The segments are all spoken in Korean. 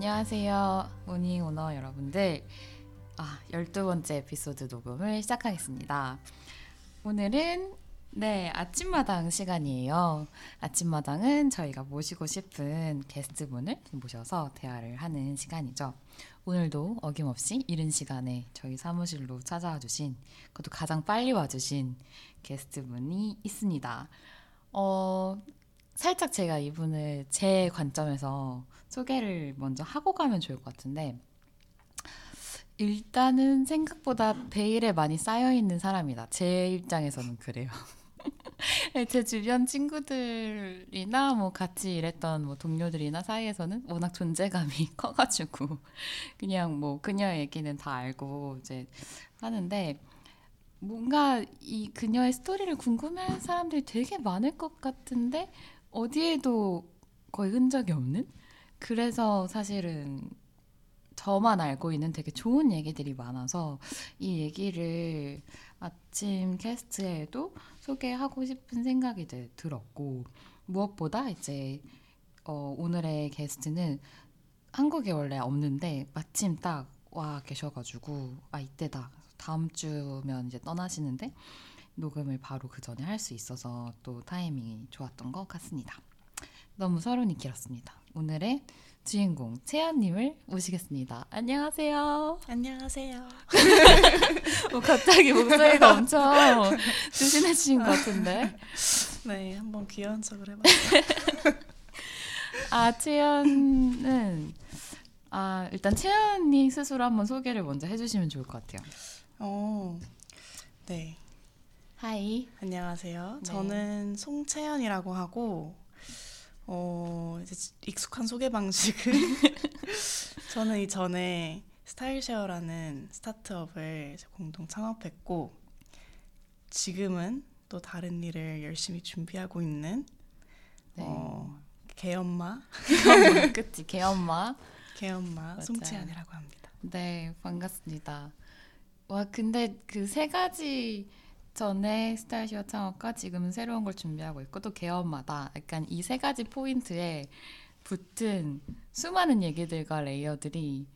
안녕하세요, 모닝 오너 여러분들. 12번째 에피소드 녹음을 시작하겠습니다. 오늘은 아침 마당 시간이에요. 아침 마당은 저희가 모시고 싶은 게스트분을 모셔서 대화를 하는 시간이죠. 오늘도 어김없이 이른 시간에 저희 사무실로 찾아와 주신, 그것도 가장 빨리 와주신 게스트분이 있습니다. 살짝 제가 이분을 제 관점에서 소개를 먼저 하고 가면 좋을 것 같은데, 일단은 생각보다 베일에 많이 쌓여있는 사람이다. 제 입장에서는 그래요. 제 주변 친구들이나 같이 일했던 동료들이나 사이에서는 워낙 존재감이 커가지고 그냥 그녀 얘기는 다 알고 이제 하는데, 뭔가 이 그녀의 스토리를 궁금해하는 사람들이 되게 많을 것 같은데 어디에도 거의 흔적이 없는? 그래서 사실은 저만 알고 있는 되게 좋은 얘기들이 많아서 이 얘기를 아침 캐스트에도 소개하고 싶은 생각이 들었고, 무엇보다 이제 오늘의 게스트는 한국에 원래 없는데 마침 딱 와 계셔가지고 이때다, 다음 주면 이제 떠나시는데 녹음을 바로 그 전에 할 수 있어서 또 타이밍이 좋았던 것 같습니다. 너무 서론이 길었습니다. 오늘의 주인공 채연님을 모시겠습니다. 안녕하세요. 안녕하세요. 갑자기 목소리가 엄청 조신해지신 것 같은데. 네, 한번 귀여운 척을 해봤어요. 채연은 일단 채연님 스스로 한번 소개를 먼저 해주시면 좋을 것 같아요. 네. 하이. 안녕하세요. 네. 저는 송채연이라고 하고. 이제 익숙한 소개 방식은 저는 이전에 StyleShare라는 스타트업을 공동 창업했고, 지금은 또 다른 일을 열심히 준비하고 있는 개엄마. 그치, 개엄마 송채연이라고 합니다. 네, 반갑습니다. 와, 근데 그 세 가지, 전에 스타일쉐어 창업과 지금은 새로운 걸 준비하고 있고 또 개업마다, 약간 이 세 가지 포인트에 붙은 수많은 얘기들과 레이어들이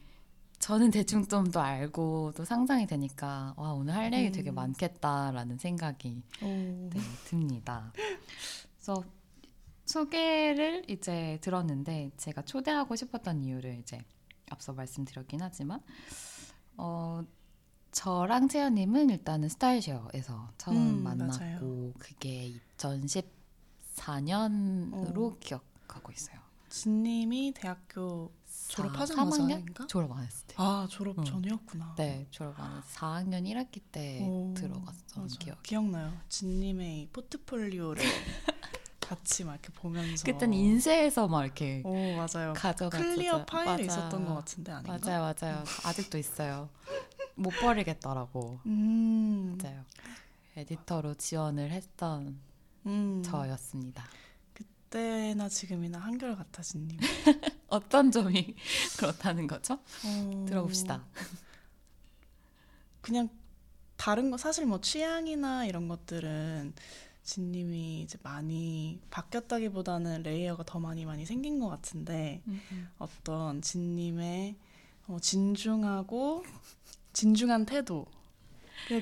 저는 대충 좀 더 알고 또 상상이 되니까 오늘 할 얘기 되게 많겠다라는 생각이 듭니다. 그래서 소개를 이제 들었는데, 제가 초대하고 싶었던 이유를 이제 앞서 말씀드렸긴 하지만 저랑 채연님은 일단은 스타일쉐어에서 처음 만났고, 맞아요. 그게 2014년으로 기억하고 있어요. 진님이 대학교 졸업하자마자인가? 졸업 안 했을 때. 졸업 전이었구나. 네, 졸업 안 했을 때. 4학년 1학기 때 들어갔던 기억. 기억나요. 진님의 포트폴리오를 같이 막 이렇게 보면서. 그때는 인쇄에서 막 이렇게. 맞아요. 클리어 파일이 있었던 것 같은데 아닌가? 맞아요. 아직도 있어요. 못 버리겠더라고. 맞아요. 에디터로 지원을 했던 저였습니다. 그때나 지금이나 한결같아, 진님. 어떤 점이 그렇다는 거죠? 들어봅시다. 그냥 다른 거, 사실 취향이나 이런 것들은 진님이 이제 많이 바뀌었다기보다는 레이어가 더 많이 생긴 것 같은데, 어떤 진님의 진중한 태도,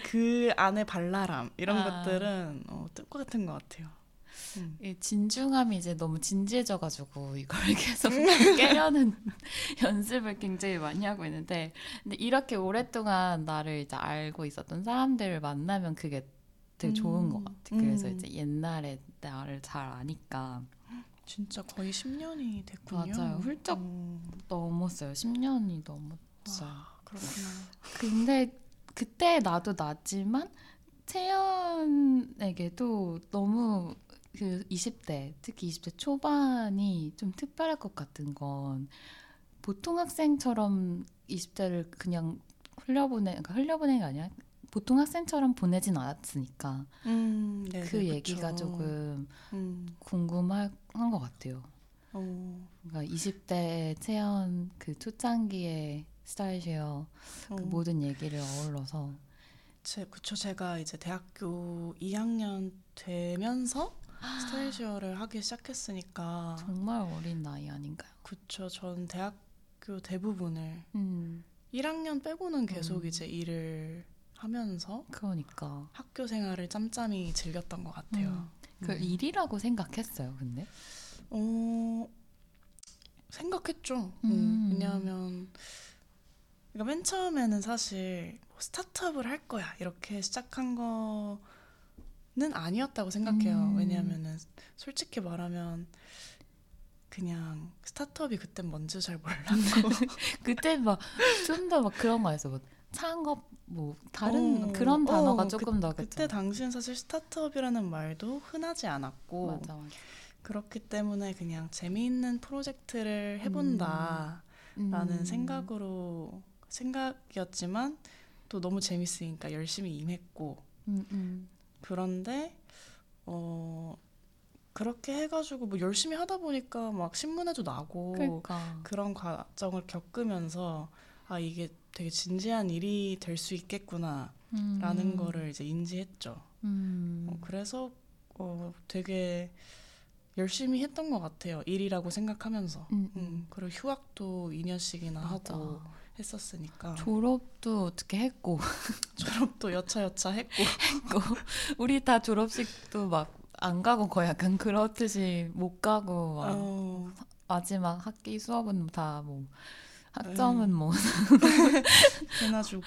그 안에 발랄함, 이런 것들은 똑같은 것 같아요. 진중함이 이제 너무 진지해져가지고 이걸 계속 깨려는 연습을 굉장히 많이 하고 있는데, 근데 이렇게 오랫동안 나를 이제 알고 있었던 사람들을 만나면 그게 되게 좋은 것 같아요. 그래서 이제 옛날에 나를 잘 아니까. 진짜 거의 10년이 됐군요. 맞아요. 훌쩍 넘었어요. 10년이 넘었어요. 와. 그렇구나. 근데 그때 나도 나지만 채연에게도 너무 20대, 특히 20대 초반이 좀 특별할 것 같은 건, 보통 학생처럼 20대를 그냥 흘려보내는 게 아니라 보통 학생처럼 보내진 않았으니까 그쵸. 얘기가 조금 궁금한 것 같아요. 그러니까 20대 채연 초창기에 스타일쉐어 모든 얘기를 어울러서. 그쵸, 제가 이제 대학교 2학년 되면서 스타일쉐어를 하기 시작했으니까. 정말 어린 나이 아닌가요? 그쵸, 전 대학교 학교 대부분을 1학년 빼고는 계속 이제 일을 하면서 그러니까 학교 생활을 짬짬이 즐겼던 것 같아요. 그걸 일이라고 생각했어요, 근데? 생각했죠. 왜냐하면 그러니까 맨 처음에는 사실 스타트업을 할 거야 이렇게 시작한 거는 아니었다고 생각해요. 왜냐하면은 솔직히 말하면 그냥 스타트업이 그때 뭔지 잘 몰랐고 그때 막 좀 더 막 그런 거 있어. 창업 뭐 다른 그런 단어가 조금 나겠죠. 그때 당시엔 사실 스타트업이라는 말도 흔하지 않았고 맞아. 그렇기 때문에 그냥 재미있는 프로젝트를 해본다라는 생각이었지만 또 너무 재밌으니까 열심히 임했고 그런데 그렇게 해가지고 뭐 열심히 하다 보니까 막 신문에도 나고 그러니까. 그런 과정을 겪으면서 아 이게 되게 진지한 일이 될 수 있겠구나 라는 거를 이제 인지했죠. 그래서 되게 열심히 했던 것 같아요. 일이라고 생각하면서. 그리고 휴학도 2년씩이나 맞아. 하고 했었으니까. 졸업도 어떻게 했고. 졸업도 여차여차 했고. 우리 다 졸업식도 막 안 가고 거의 약간 그렇듯이 못 가고 막 마지막 학기 수업은 다 뭐 학점은 뭐 개나 주고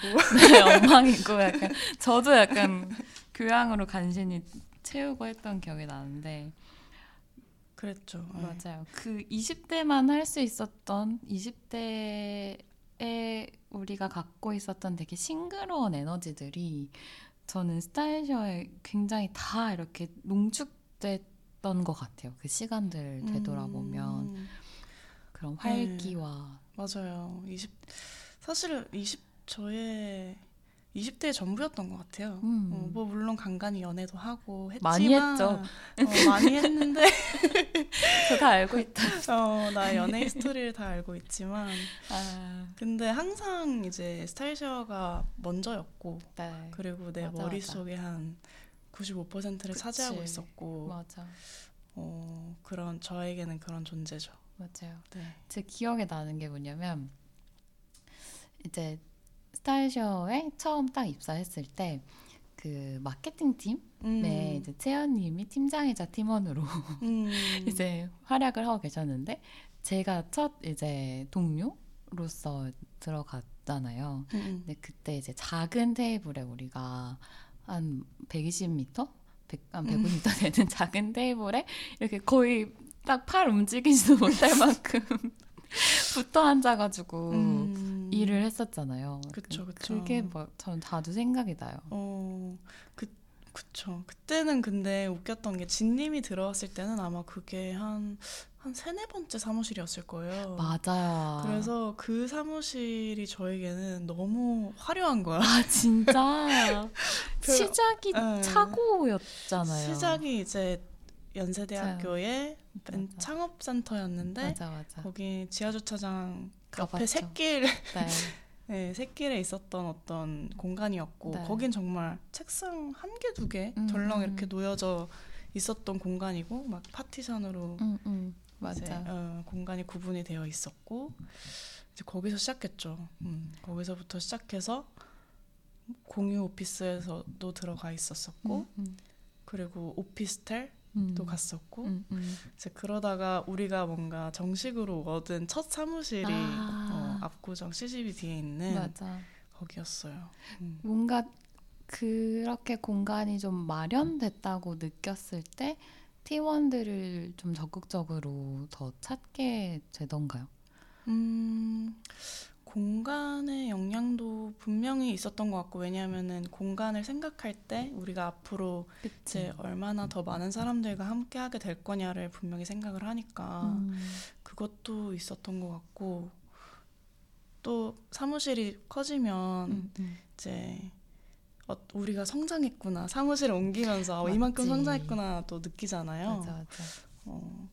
네, 엉망이고 약간 저도 약간 교양으로 간신히 채우고 했던 기억이 나는데 그랬죠. 맞아요. 그 20대만 할 수 있었던 20대에 우리가 갖고 있었던 되게 싱그러운 에너지들이 저는 스타일셔에 굉장히 다 이렇게 농축됐던 것 같아요. 그 시간들 되돌아보면 그런 활기와 맞아요. 사실 저의 20대의 전부였던 것 같아요. 뭐 물론 간간히 연애도 하고 했지만 많이 했죠. 많이 했는데 저 다 알고 있다. 나의 연애 히스토리를 다 알고 있지만 근데 항상 이제 스타일셔가 먼저였고 네. 그리고 내 머릿속에 한 95%를 차지하고 있었고 맞아. 그런 저에게는 그런 존재죠. 맞아요. 네. 제 기억에 나는 게 뭐냐면 이제 스타일셔에 처음 딱 입사했을 때 그 마케팅 팀에 이제 채연님이 팀장이자 팀원으로 이제 활약을 하고 계셨는데 제가 첫 이제 동료로서 들어갔잖아요. 근데 그때 이제 작은 테이블에 우리가 한 120m? 150m 되는 작은 테이블에 이렇게 거의 딱 팔 움직이지도 못할 만큼 붙어 앉아가지고 일을 했었잖아요. 그쵸. 그게 뭐 전 자주 생각이 나요. 그쵸. 그때는 근데 웃겼던 게 진님이 들어왔을 때는 아마 그게 한 3-4번째 사무실이었을 거예요. 맞아요. 그래서 그 사무실이 저에게는 너무 화려한 거야. 아 진짜. 시작이 차고였잖아요. 시작이 이제 연세대학교의 창업센터였는데 맞아. 거기 지하주차장 옆에 샛길 네. 네, 샛길에 있었던 어떤 공간이었고 네. 거긴 정말 책상 1개 2개 덜렁 이렇게 놓여져 있었던 공간이고 막 파티션으로 맞아. 공간이 구분이 되어 있었고 이제 거기서 시작했죠. 거기서부터 시작해서 공유 오피스에서도 들어가 있었었고 그리고 오피스텔 또 갔었고 이제 그러다가 우리가 뭔가 정식으로 얻은 첫 사무실이 압구정 CCB 뒤에 있는 맞아. 거기였어요. 뭔가 그렇게 공간이 좀 마련됐다고 느꼈을 때 팀원들을 좀 적극적으로 더 찾게 되던가요? 공간의 영향도 분명히 있었던 것 같고 왜냐하면은 공간을 생각할 때 우리가 앞으로 이제 얼마나 더 많은 사람들과 함께 하게 될 거냐를 분명히 생각을 하니까 그것도 있었던 것 같고 또 사무실이 커지면 이제 우리가 성장했구나 사무실을 옮기면서 이만큼 성장했구나 또 느끼잖아요. 맞아.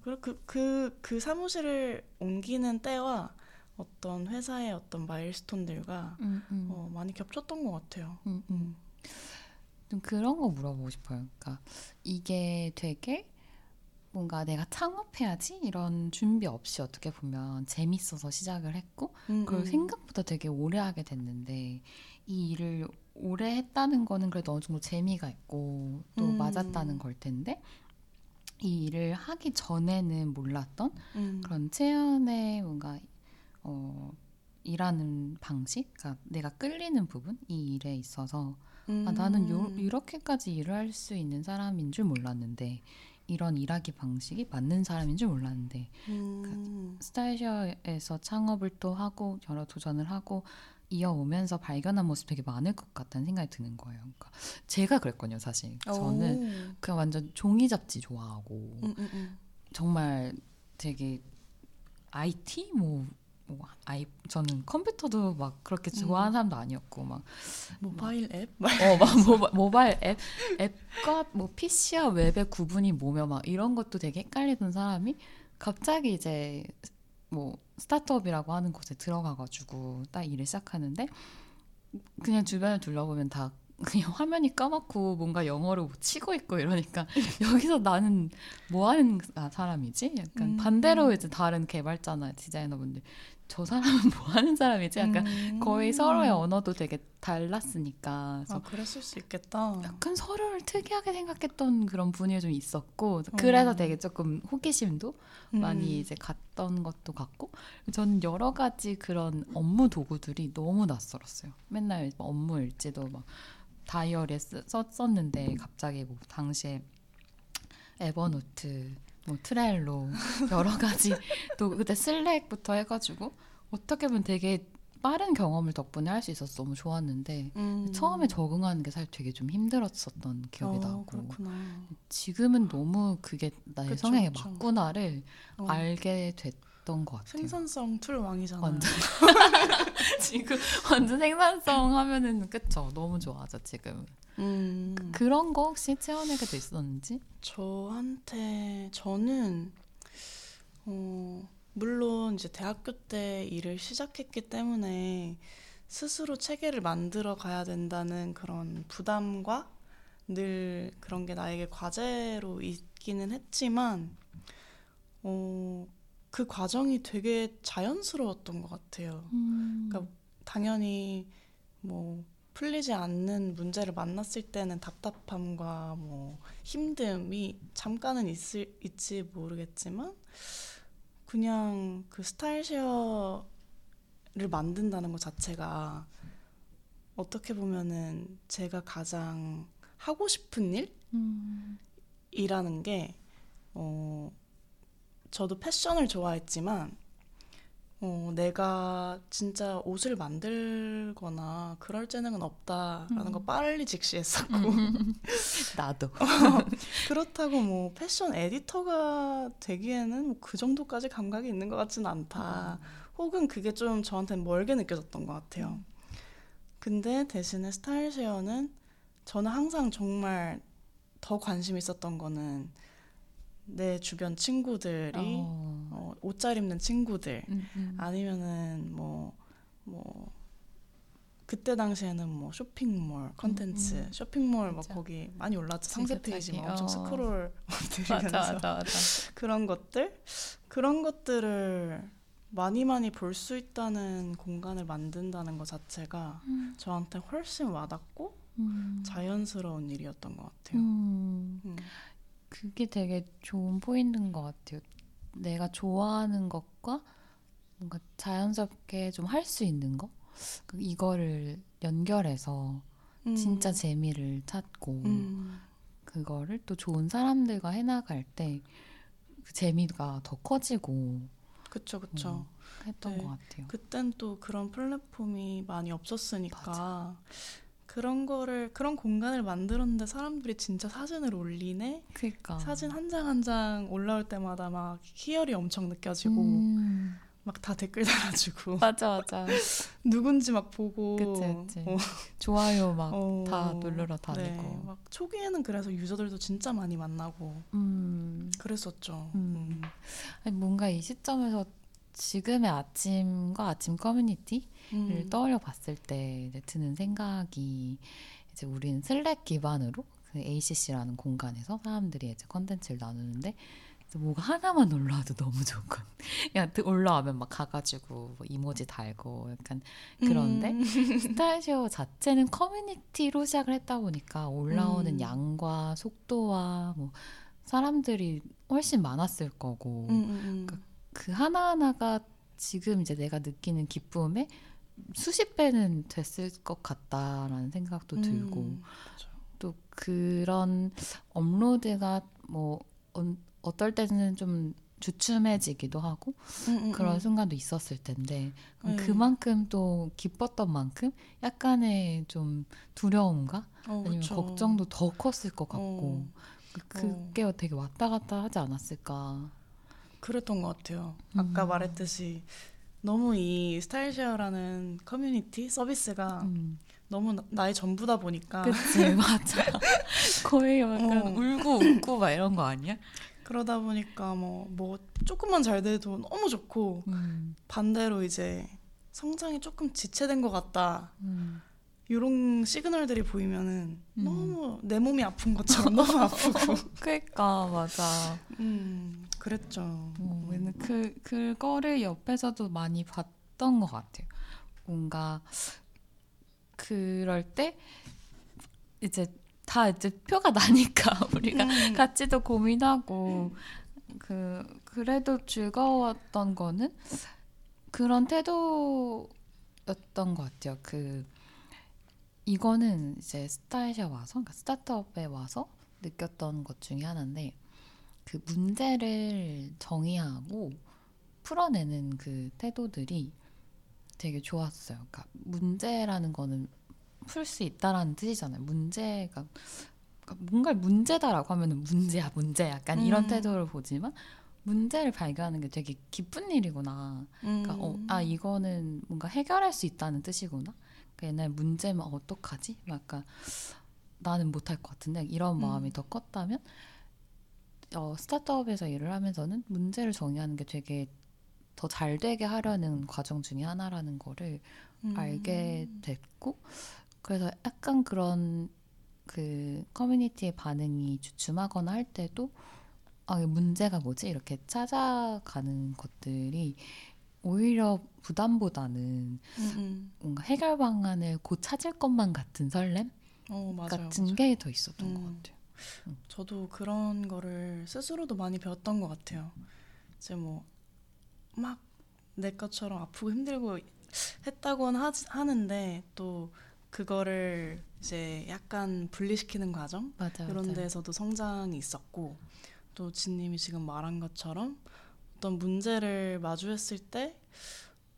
그리고 그 사무실을 옮기는 때와 어떤 회사의 어떤 마일스톤들과 많이 겹쳤던 것 같아요. 좀 그런 거 물어보고 싶어요. 그러니까 이게 되게 뭔가 내가 창업해야지 이런 준비 없이 어떻게 보면 재밌어서 시작을 했고 그리고 생각보다 되게 오래 하게 됐는데 이 일을 오래 했다는 거는 그래도 어느 정도 재미가 있고 또 맞았다는 걸 텐데 이 일을 하기 전에는 몰랐던 그런 채연의 뭔가 일하는 방식, 그러니까 내가 끌리는 부분, 이 일에 있어서 아, 나는 이렇게까지 일을 할 수 있는 사람인 줄 몰랐는데 이런 일하기 방식이 맞는 사람인 줄 몰랐는데 그 스타일쉐어에서 창업을 또 하고 여러 도전을 하고 이어오면서 발견한 모습 되게 많을 것 같다는 생각이 드는 거예요. 그러니까 제가 그랬거든요, 사실. 저는 그냥 완전 종이 잡지 좋아하고 정말 되게 IT 저는 컴퓨터도 막 그렇게 좋아하는 사람도 아니었고 막 모바일 앱? 막 모바일 앱과 뭐 PC와 웹의 구분이 뭐며 막 이런 것도 되게 헷갈리던 사람이 갑자기 이제 뭐 스타트업이라고 하는 곳에 들어가가지고 딱 일을 시작하는데 그냥 주변을 둘러보면 다 그냥 화면이 까맣고 뭔가 영어로 뭐 치고 있고 이러니까 여기서 나는 뭐 하는 사람이지? 약간 반대로 이제 다른 개발자나 디자이너분들 저 사람은 뭐 하는 사람이지? 약간 거의 서로의 언어도 되게 달랐으니까. 그래서 아, 그랬을 수 있겠다. 약간 서로를 특이하게 생각했던 그런 분위기가 좀 있었고, 그래서 되게 조금 호기심도 많이 이제 갔던 것도 같고, 저는 여러 가지 그런 업무 도구들이 너무 낯설었어요. 맨날 업무 일지도 막 다이어리에 썼었는데, 갑자기 뭐 당시에 에버노트, 뭐 트렐로 여러 가지 또 그때 슬랙부터 해가지고 어떻게 보면 되게 빠른 경험을 덕분에 할 수 있어서 너무 좋았는데 처음에 적응하는 게 사실 되게 좀 힘들었었던 기억이 나고 그렇구나. 지금은 너무 그게 나의 성향에 맞구나를 알게 됐던 것 같아요. 생산성 툴 왕이잖아요. 완전 지금 완전 생산성 하면은 그쵸 너무 좋아하죠 지금은. 그런 거 혹시 채연에게 도 있었는지? 저는 물론 이제 대학교 때 일을 시작했기 때문에 스스로 체계를 만들어 가야 된다는 그런 부담과 늘 그런 게 나에게 과제로 있기는 했지만 그 과정이 되게 자연스러웠던 것 같아요. 그러니까 당연히 뭐 풀리지 않는 문제를 만났을 때는 답답함과 뭐 힘듦이 잠깐은 있을지 모르겠지만 그냥 그 스타일쉐어를 만든다는 것 자체가 어떻게 보면은 제가 가장 하고 싶은 일이라는 게 저도 패션을 좋아했지만 내가 진짜 옷을 만들거나 그럴 재능은 없다라는 거 빨리 직시했었고 나도 그렇다고 뭐 패션 에디터가 되기에는 그 정도까지 감각이 있는 것 같지는 않다 혹은 그게 좀 저한테는 멀게 느껴졌던 것 같아요. 근데 대신에 스타일쉐어는 저는 항상 정말 더 관심 있었던 거는 내 주변 친구들이 옷 잘 입는 친구들 아니면은 뭐 그때 당시에는 뭐 쇼핑몰 컨텐츠 쇼핑몰 막 거기 많이 올랐죠. 상세 페이지 막 엄청 스크롤 들이면서 맞아. 그런 것들을 많이 볼 수 있다는 공간을 만든다는 것 자체가 저한테 훨씬 와닿고 자연스러운 일이었던 것 같아요. 그게 되게 좋은 포인트인 것 같아요. 내가 좋아하는 것과 뭔가 자연스럽게 좀 할 수 있는 거? 이거를 연결해서 진짜 재미를 찾고 그거를 또 좋은 사람들과 해나갈 때 그 재미가 더 커지고 그쵸 했던 것 같아요. 그땐 또 그런 플랫폼이 많이 없었으니까 맞아. 그런 공간을 만들었는데 사람들이 진짜 사진을 올리네? 그러니까. 사진 한 장 한 장 올라올 때마다 막 희열이 엄청 느껴지고 막 다 댓글 달아주고 맞아 누군지 막 보고 그치. 좋아요 막 다 누르러 다니고 네, 막 초기에는 그래서 유저들도 진짜 많이 만나고 그랬었죠. 아니, 뭔가 이 시점에서 지금의 아침과 아침 커뮤니티를 떠올려 봤을 때 이제 드는 생각이 이제 우리는 슬랙 기반으로 그 ACC라는 공간에서 사람들이 이제 컨텐츠를 나누는데 뭐가 하나만 올라와도 너무 좋고 그냥 올라오면 막 가가지고 뭐 이모지 달고 약간 그런데 스타일쉐어 자체는 커뮤니티로 시작을 했다 보니까 올라오는 양과 속도와 뭐 사람들이 훨씬 많았을 거고 그러니까 그 하나하나가 지금 이제 내가 느끼는 기쁨에 수십 배는 됐을 것 같다라는 생각도 들고 그렇죠. 또 그런 업로드가 뭐 어떨 때는 좀 주춤해지기도 하고 그런 순간도 있었을 텐데 그만큼 또 기뻤던 만큼 약간의 좀 두려움과 아니면 그쵸. 걱정도 더 컸을 것 같고 그게 되게 왔다 갔다 하지 않았을까 그랬던 것 같아요. 아까 말했듯이 너무 이 스타일쉐어라는 커뮤니티 서비스가 너무 나의 전부다 보니까 그치 맞아 거의 약간 울고 웃고 막 이런 거 아니야? 그러다 보니까 뭐 조금만 잘 돼도 너무 좋고 반대로 이제 성장이 조금 지체된 것 같다 이런 시그널들이 보이면은 너무 내 몸이 아픈 것처럼 너무 아프고 그러니까 맞아 그랬죠. 그거를 옆에서도 많이 봤던 것 같아요. 뭔가 그럴 때 이제 다 이제 표가 나니까 우리가 같이도 고민하고 그래도 즐거웠던 거는 그런 태도였던 것 같아요. 이거는 이제 스타일에 와서 그러니까 스타트업에 와서 느꼈던 것 중에 하나인데 그 문제를 정의하고 풀어내는 그 태도들이 되게 좋았어요. 그러니까 문제라는 거는 풀 수 있다라는 뜻이잖아요. 문제가 그러니까 뭔가 문제다라고 하면은 문제 약간 이런 태도를 보지만 문제를 발견하는 게 되게 기쁜 일이구나. 그러니까 이거는 뭔가 해결할 수 있다는 뜻이구나. 그러니까 옛날 문제면 어떡하지? 막 약간 나는 못할 것 같은데 이런 마음이 더 컸다면 스타트업에서 일을 하면서는 문제를 정의하는 게 되게 더 잘 되게 하려는 과정 중에 하나라는 거를 알게 됐고 그래서 약간 그런 그 커뮤니티의 반응이 주춤하거나 할 때도 문제가 뭐지? 이렇게 찾아가는 것들이 오히려 부담보다는 뭔가 해결 방안을 곧 찾을 것만 같은 설렘 맞아요. 게 더 있었던 것 같아요. 저도 그런 거를 스스로도 많이 배웠던 것 같아요. 이제 막 내 것처럼 아프고 힘들고 했다고는 하는데 또 그거를 이제 약간 분리시키는 과정 이런 데에서도 성장이 있었고 또 진님이 지금 말한 것처럼 어떤 문제를 마주했을 때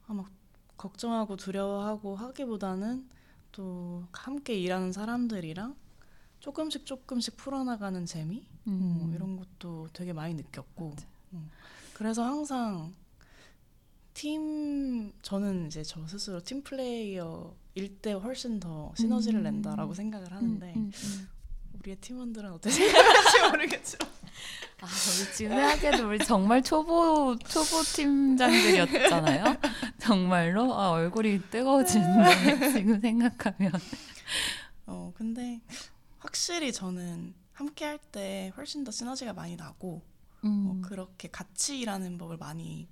막 걱정하고 두려워하고 하기보다는 또 함께 일하는 사람들이랑 조금씩 풀어나가는 재미 이런 것도 되게 많이 느꼈고 그래서 항상 저는 이제 저 스스로 팀 플레이어일 때 훨씬 더 시너지를 낸다라고 생각을 하는데 우리의 팀원들은 어떻게 생각할지 모르겠지만 우리 진하게도 우리 정말 초보 팀장들이었잖아요. 정말로 얼굴이 뜨거워지는데 지금 생각하면 근데 확실히 저는 함께 할 때 훨씬 더 시너지가 많이 나고 그렇게 같이 일하는 법을 많이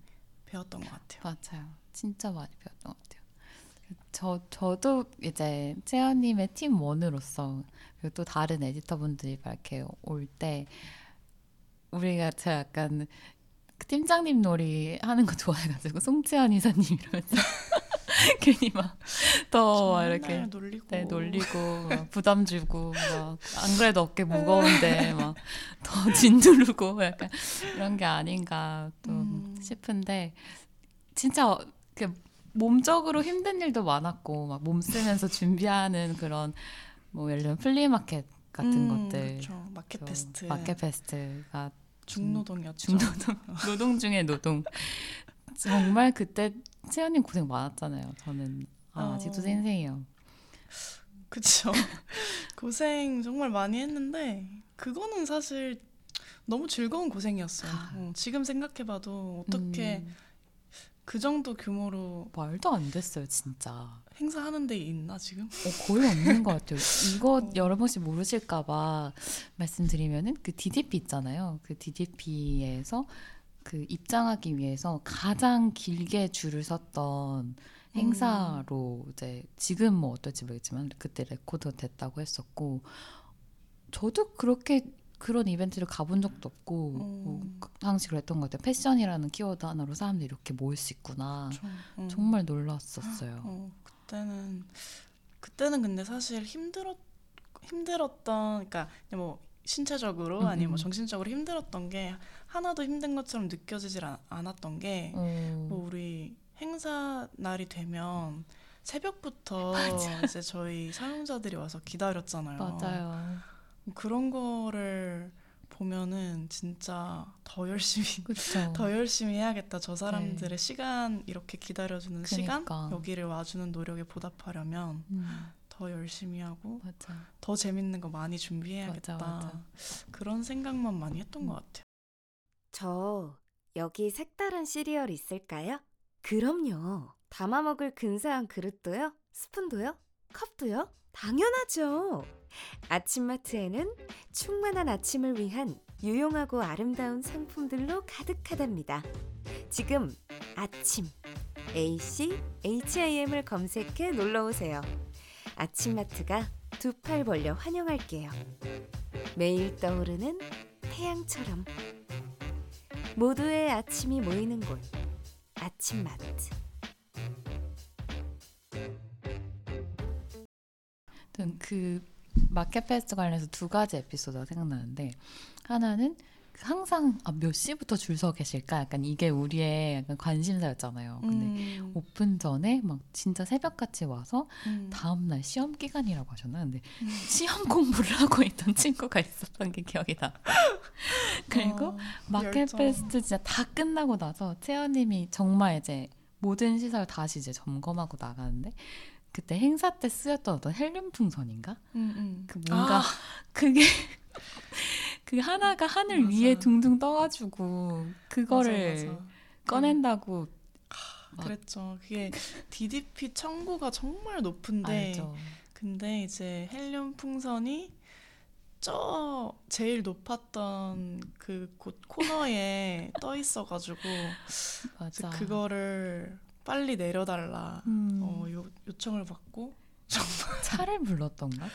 배웠던 것 같아요. 맞아요. 진짜 많이 배웠던 것 같아요. 저도 이제 채연님의 팀원으로서 그리고 또 다른 에디터분들이 이렇게 올 때 우리가 제가 약간 팀장님 놀이 하는 거 좋아해가지고 송채연 이사님 이러면서 괜히 막 더 이렇게 놀리고 막 부담 주고 막 안 그래도 어깨 무거운데 막 더 짓누르고 약간 이런 게 아닌가 또 싶은데 진짜 몸적으로 힘든 일도 많았고 막 몸 쓰면서 준비하는 그런 뭐 예를 들면 플리마켓 같은 것들 그렇죠. 마켓페스트가 중노동이었죠. 노동 중에 노동. 정말 그때 채연님 고생 많았잖아요. 저는 아직도 생생해요. 그렇죠. 고생 정말 많이 했는데 그거는 사실 너무 즐거운 고생이었어요. 지금 생각해봐도 어떻게 그 정도 규모로 말도 안 됐어요, 진짜. 행사하는 데 있나 지금? 거의 없는 것 같아요. 이거 여러 번씩 모르실까 봐 말씀드리면은 그 DDP 있잖아요. 그 DDP에서 그 입장하기 위해서 가장 길게 줄을 섰던 행사로 이제 지금 뭐 어떨지 모르겠지만 그때 레코드가 됐다고 했었고, 저도 그렇게 그런 이벤트를 가본 적도 없고 뭐 당시 그랬던 것 같아요. 패션이라는 키워드 하나로 사람들이 이렇게 모일 수 있구나. 정말 놀랐었어요. 그때는 근데 사실 힘들었던, 그러니까 뭐 신체적으로 아니면 뭐 정신적으로 힘들었던 게 하나도 힘든 것처럼 느껴지질 않았던 게 뭐 우리 행사 날이 되면 새벽부터 이제 저희 사용자들이 와서 기다렸잖아요. 맞아요. 그런 거를 보면은 진짜 더 열심히 해야겠다. 저 사람들의 시간, 이렇게 기다려주는 시간, 여기를 와주는 노력에 보답하려면 더 열심히 하고 더 재밌는 거 많이 준비해야겠다. 그런 생각만 많이 했던 것 같아요. 저 여기 색다른 시리얼 있을까요? 그럼요. 담아 먹을 근사한 그릇도요, 스푼도요, 컵도요. 당연하죠. 아침마트에는 충만한 아침을 위한 유용하고 아름다운 상품들로 가득하답니다. 지금 아침 ACHIM을 검색해 놀러오세요. 아침마트가 두 팔 벌려 환영할게요. 매일 떠오르는 태양처럼 모두의 아침이 모이는 곳, 아침마트. 그 마켓페스트 관련해서 두 가지 에피소드가 생각나는데, 하나는 항상 몇 시부터 줄 서 계실까? 약간 이게 우리의 약간 관심사였잖아요. 근데 오픈 전에 막 진짜 새벽같이 와서 다음날 시험 기간이라고 하셨나? 근데 시험 공부를 하고 있던 친구가 있었던 게 기억이 나. 그리고 마켓페스트 진짜 다 끝나고 나서 채연님이 정말 이제 모든 시설 다시 이제 점검하고 나가는데, 그때 행사 때 쓰였던 어떤 헬륨 풍선인가? 그 뭔가 그게 그 하나가 하늘 위에 둥둥 떠가지고 그거를 꺼낸다고 그랬죠. 그게 DDP 청구가 정말 높은데 알죠. 근데 이제 헬륨 풍선이 저 제일 높았던 그 곳 코너에 떠 있어가지고 그거를 빨리 내려달라 요청을 받고 정말 차를 불렀던가?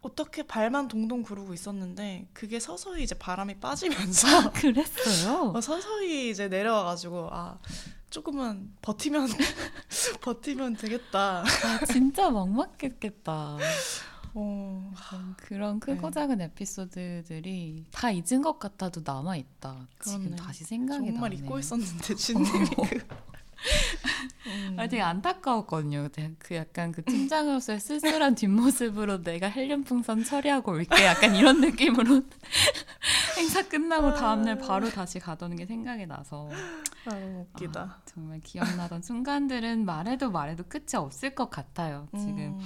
어떻게 발만 동동 구르고 있었는데 그게 서서히 이제 바람이 빠지면서 그랬어요? 서서히 이제 내려와가지고 조금만 버티면 되겠다. 진짜 막막했겠다. 그런 크고 작은 에피소드들이 다 잊은 것 같아도 남아있다. 그렇네. 지금 다시 생각이 나네요. 정말 잊고 있었는데 진님이 되게 안타까웠거든요. 그 약간 그 팀장으로서의 쓸쓸한 뒷모습으로 내가 헬륨 풍선 처리하고 올게, 약간 이런 느낌으로 행사 끝나고 다음날 바로 다시 가던 게 생각이 나서 웃기다. 정말 기억나던 순간들은 말해도 끝이 없을 것 같아요. 지금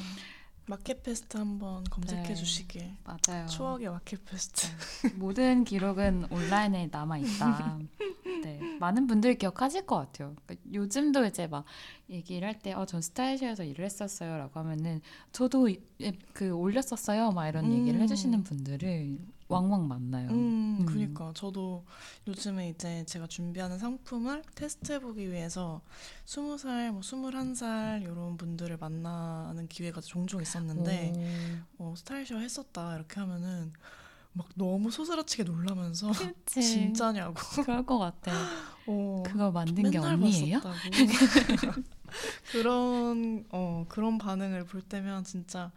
마켓페스트 한번 검색해 주시길. 맞아요. 추억의 마켓페스트. 모든 기록은 온라인에 남아있다. 많은 분들이 기억하실 것 같아요. 그러니까 요즘도 이제 막 얘기를 할 때 전 스타일쉐어에서 일을 했었어요 라고 하면은 저도 그 올렸었어요 막 이런 얘기를 해주시는 분들을 왕왕 만나요. 그러니까 저도 요즘에 이제 제가 준비하는 상품을 테스트해보기 위해서 20살, 뭐 21살 이런 분들을 만나는 기회가 종종 있었는데 스타일쇼 했었다 이렇게 하면은 막 너무 소스라치게 놀라면서 진짜냐고. 그럴 것 같아. 그거 만든 게 언니예요? 그런 반응을 볼 때면 진짜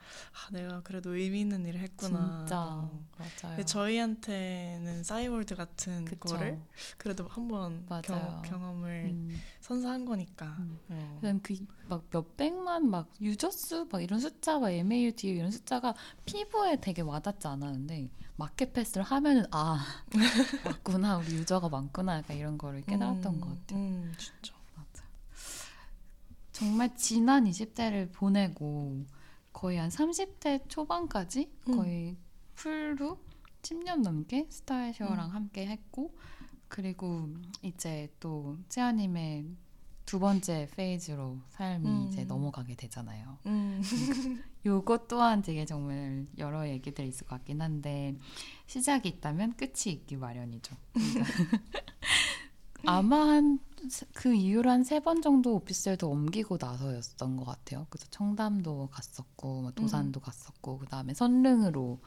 내가 그래도 의미 있는 일을 했구나. 진짜 맞아요. 근데 저희한테는 싸이월드 같은 거를 그래도 한번 경험을 선사한 거니까. 그다음 그 막 몇백만 막 유저 수 막 이런 숫자, 막 MAUD 이런 숫자가 피부에 되게 와닿지 않았는데 마켓페스트를 하면은 맞구나, 우리 유저가 많구나, 약간 이런 거를 깨달았던 것 같아요. 진짜. 정말 지난 20대를 보내고 거의 한 30대 초반까지 거의 풀로 10년 넘게 스타일쉐어랑 함께 했고, 그리고 이제 또 채연님의 두 번째 페이지로 삶이 이제 넘어가게 되잖아요. 요것 또한 되게 정말 여러 얘기들이 있을 것 같긴 한데 시작이 있다면 끝이 있기 마련이죠. 그러니까 아마 한 그 이후로 한 3번 정도 오피스텔도 옮기고 나서였던 것 같아요. 그래서 청담도 갔었고 도산도 갔었고 그 다음에 선릉으로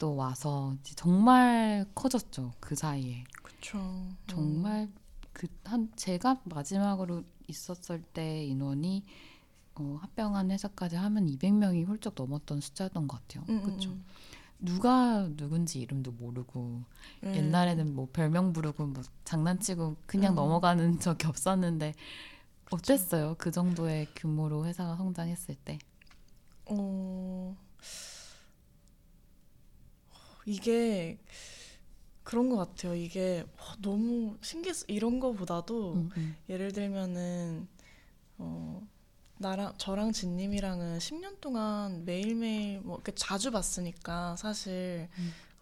또 와서 정말 커졌죠. 그 사이에. 그렇죠. 정말 그한 제가 마지막으로 있었을 때 인원이 합병한 회사까지 하면 200명이 훌쩍 넘었던 숫자였던 것 같아요. 그렇죠. 누가 누군지 이름도 모르고 옛날에는 뭐 별명 부르고 뭐 장난치고 그냥 넘어가는 적이 없었는데 어땠어요? 그 정도의 규모로 회사가 성장했을 때? 이게 그런 것 같아요. 이게 너무 신기했어. 이런 거보다도 예를 들면은 저랑 진님이랑은 10년 동안 매일매일 뭐 이렇게 자주 봤으니까 사실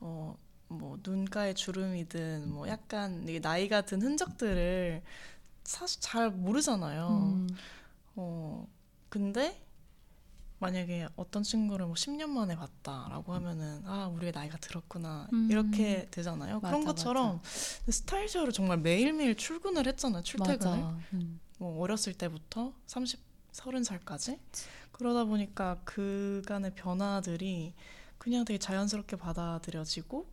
뭐 눈가에 주름이든 뭐 약간 나이가 든 흔적들을 사실 잘 모르잖아요. 근데 만약에 어떤 친구를 뭐 10년 만에 봤다라고 하면은 아 우리의 나이가 들었구나 이렇게 되잖아요. 맞아, 그런 것처럼 스타일쉐어를 정말 매일매일 출근을 했잖아요. 출퇴근을 뭐 어렸을 때부터 30, 30살까지 그러다 보니까 그간의 변화들이 그냥 되게 자연스럽게 받아들여지고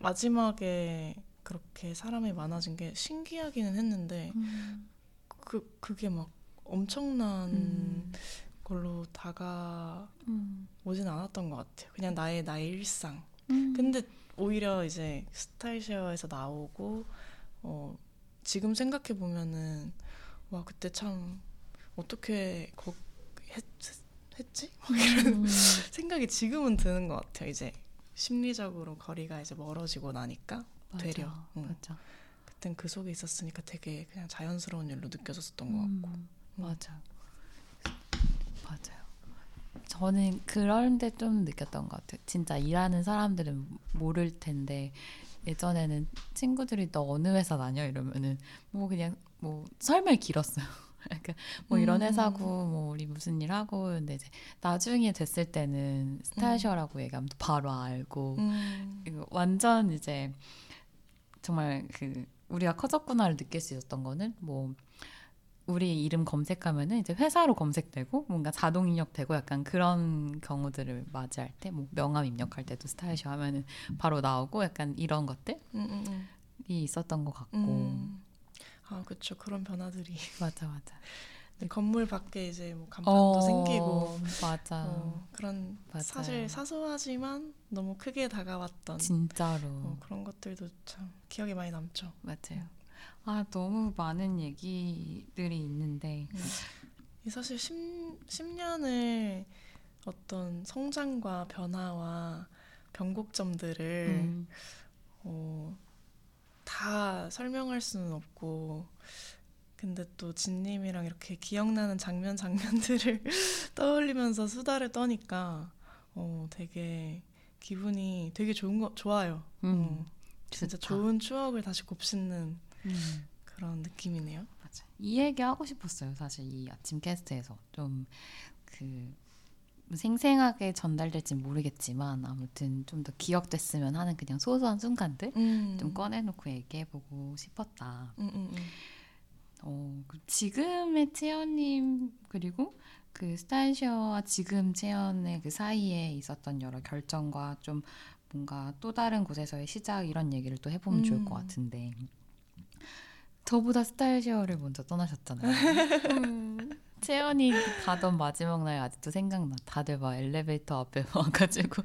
마지막에 그렇게 사람이 많아진 게 신기하기는 했는데 그게 막 엄청난 걸로 다가오진 않았던 것 같아요. 그냥 나의 일상. 근데 오히려 이제 스타일쉐어에서 나오고 지금 생각해 보면은 와 그때 참 어떻게 했지? 이런 생각이 지금은 드는 것 같아요. 이제 심리적으로 거리가 이제 멀어지고 나니까 맞아, 되려. 맞아. 그땐 그 속에 있었으니까 되게 그냥 자연스러운 일로 느껴졌었던 것 같고. 맞아. 맞아요. 저는 그런데 좀 느꼈던 것 같아요. 진짜 일하는 사람들은 모를 텐데 예전에는 친구들이 너 어느 회사 다녀 이러면은 뭐 그냥 뭐 설명이 길었어요. 그러니까 뭐 이런 회사고 뭐 우리 무슨 일 하고 근데 이제 나중에 됐을 때는 스타일쉐어라고 얘기하면 바로 알고 이거 완전 이제 정말 그 우리가 커졌구나를 느낄 수 있었던 거는 뭐 우리 이름 검색하면은 이제 회사로 검색되고 뭔가 자동 입력되고 약간 그런 경우들을 맞이할 때 뭐 명함 입력할 때도 스타일쉐어 하면은 바로 나오고 약간 이런 것들이 있었던 것 같고 아 그렇죠. 그런 변화들이 맞아 건물 밖에 이제 뭐 간판도 생기고 맞아 그런 맞아요. 사실 사소하지만 너무 크게 다가왔던 진짜로 그런 것들도 참 기억에 많이 남죠. 맞아요. 아 너무 많은 얘기들이 있는데 사실 10년을 어떤 성장과 변화와 변곡점들을 다 설명할 수는 없고 근데 또 진님이랑 이렇게 기억나는 장면들을 떠올리면서 수다를 떠니까 되게 기분이 되게 좋아요. 진짜 좋다. 좋은 추억을 다시 곱씹는 그런 느낌이네요. 맞아. 이 얘기 하고 싶었어요. 사실 이 아침 캐스트에서 좀 그 생생하게 전달될지는 모르겠지만 아무튼 좀 더 기억됐으면 하는 그냥 소소한 순간들 좀 꺼내놓고 얘기해보고 싶었다. 지금의 채연님 그리고 그 스타일쉐어와 지금 채연의 그 사이에 있었던 여러 결정과 좀 뭔가 또 다른 곳에서의 시작 이런 얘기를 또 해보면 좋을 것 같은데 저보다 스타일쉐어를 먼저 떠나셨잖아요. 채연이 가던 마지막 날 아직도 생각나. 다들 막 엘리베이터 앞에 와가지고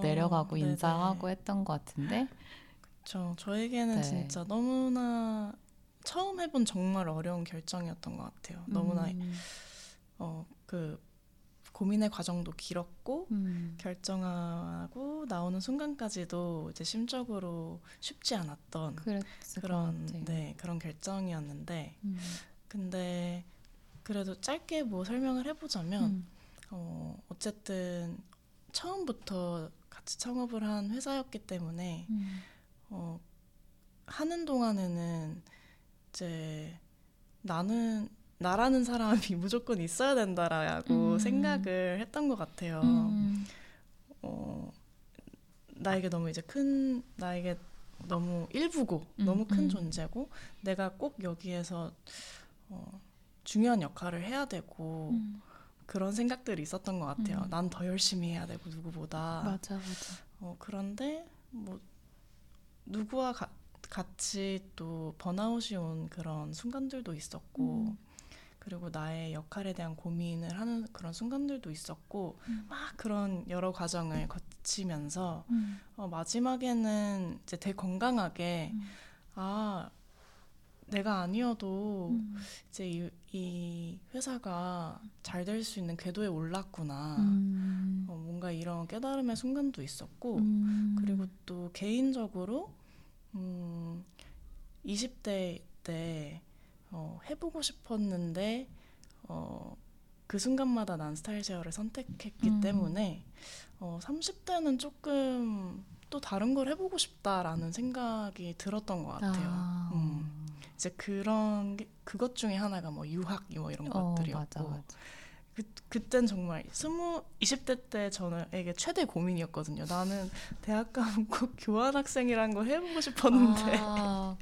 내려가고 네네. 인사하고 했던 것 같은데 그쵸. 저에게는 네. 진짜 너무나 처음 해본 정말 어려운 결정이었던 것 같아요. 너무나 그 고민의 과정도 길었고 결정하고 나오는 순간까지도 이제 심적으로 쉽지 않았던 그런 결정이었는데 근데 그래도 짧게 뭐 설명을 해보자면 어쨌든 처음부터 같이 창업을 한 회사였기 때문에 하는 동안에는 이제 나라는 사람이 무조건 있어야 된다라고 생각을 했던 것 같아요. 나에게 너무 일부고 너무 큰 존재고 내가 꼭 여기에서 중요한 역할을 해야 되고 그런 생각들이 있었던 것 같아요. 난 더 열심히 해야 되고 누구보다. 맞아. 그런데 뭐 누구와 같이 또 번아웃이 온 그런 순간들도 있었고 그리고 나의 역할에 대한 고민을 하는 그런 순간들도 있었고 막 그런 여러 과정을 거치면서 마지막에는 이제 되게 건강하게 내가 아니어도 이제 이 회사가 잘 될 수 있는 궤도에 올랐구나. 뭔가 이런 깨달음의 순간도 있었고 그리고 또 개인적으로 20대 때 해보고 싶었는데 그 순간마다 난 스타일쉐어를 선택했기 때문에 30대는 조금 또 다른 걸 해보고 싶다라는 생각이 들었던 것 같아요. 이제 그것 중에 하나가 뭐 유학 뭐 이런 것들이었고 맞아. 그땐 정말 20대 때 저에게 최대 고민이었거든요. 나는 대학 가면 꼭 교환학생이란 거 해보고 싶었는데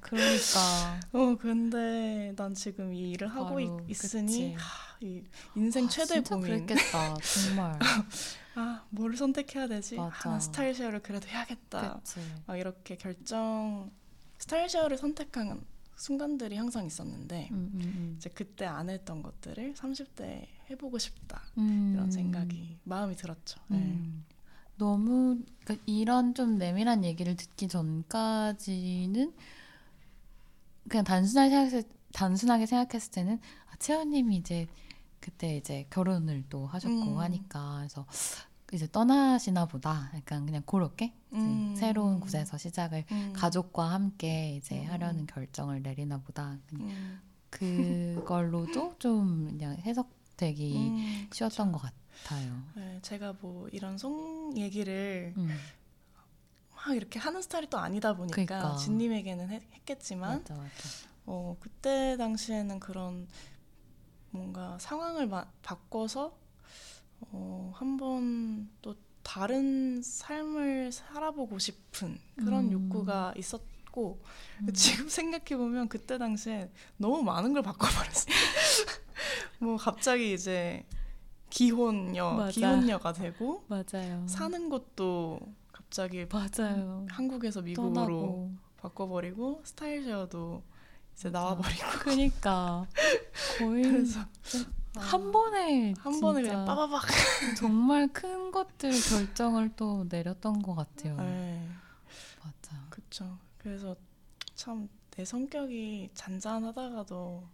그러니까 근데 난 지금 이 일을 하고 있으니 이 인생 최대 고민. 진짜 그랬겠다 정말. 뭘 선택해야 되지? 난 스타일쉐어를 그래도 해야겠다. 이렇게 스타일쉐어를 선택한 순간들이 항상 있었는데 이제 그때 안 했던 것들을 30대에 해보고 싶다 이런 생각이 마음이 들었죠. 너무 이런 좀 내밀한 얘기를 듣기 전까지는 그냥 단순하게 생각했을 때는 채연님이 이제 그때 이제 결혼을 또 하셨고 하니까 그래서 이제 떠나시나 보다. 약간 그냥 그렇게 새로운 곳에서 시작을 가족과 함께 이제 하려는 결정을 내리나 보다. 그걸로도 좀 그냥 해석되기 쉬웠던 것 같아요. 네, 제가 뭐 이런 송 얘기를 막 이렇게 하는 스타일이 또 아니다 보니까 진님에게는 했겠지만 그때 당시에는 그런 뭔가 상황을 바꿔서 한번 또 다른 삶을 살아보고 싶은 그런 욕구가 있었고 지금 생각해보면 그때 당시에 너무 많은 걸 바꿔버렸어요. 뭐 갑자기 이제 기혼녀가 되고 맞아요. 사는 곳도 갑자기 맞아요. 한국에서 미국으로 떠나고. 바꿔버리고 스타일쉐어도 이제 나와버리고 그러니까 거의 그래서 한 번에 그냥 빠바박 정말 큰 것들 결정을 또 내렸던 것 같아요. 네. 맞아. 그렇죠. 그래서 참 내 성격이 잔잔하다가도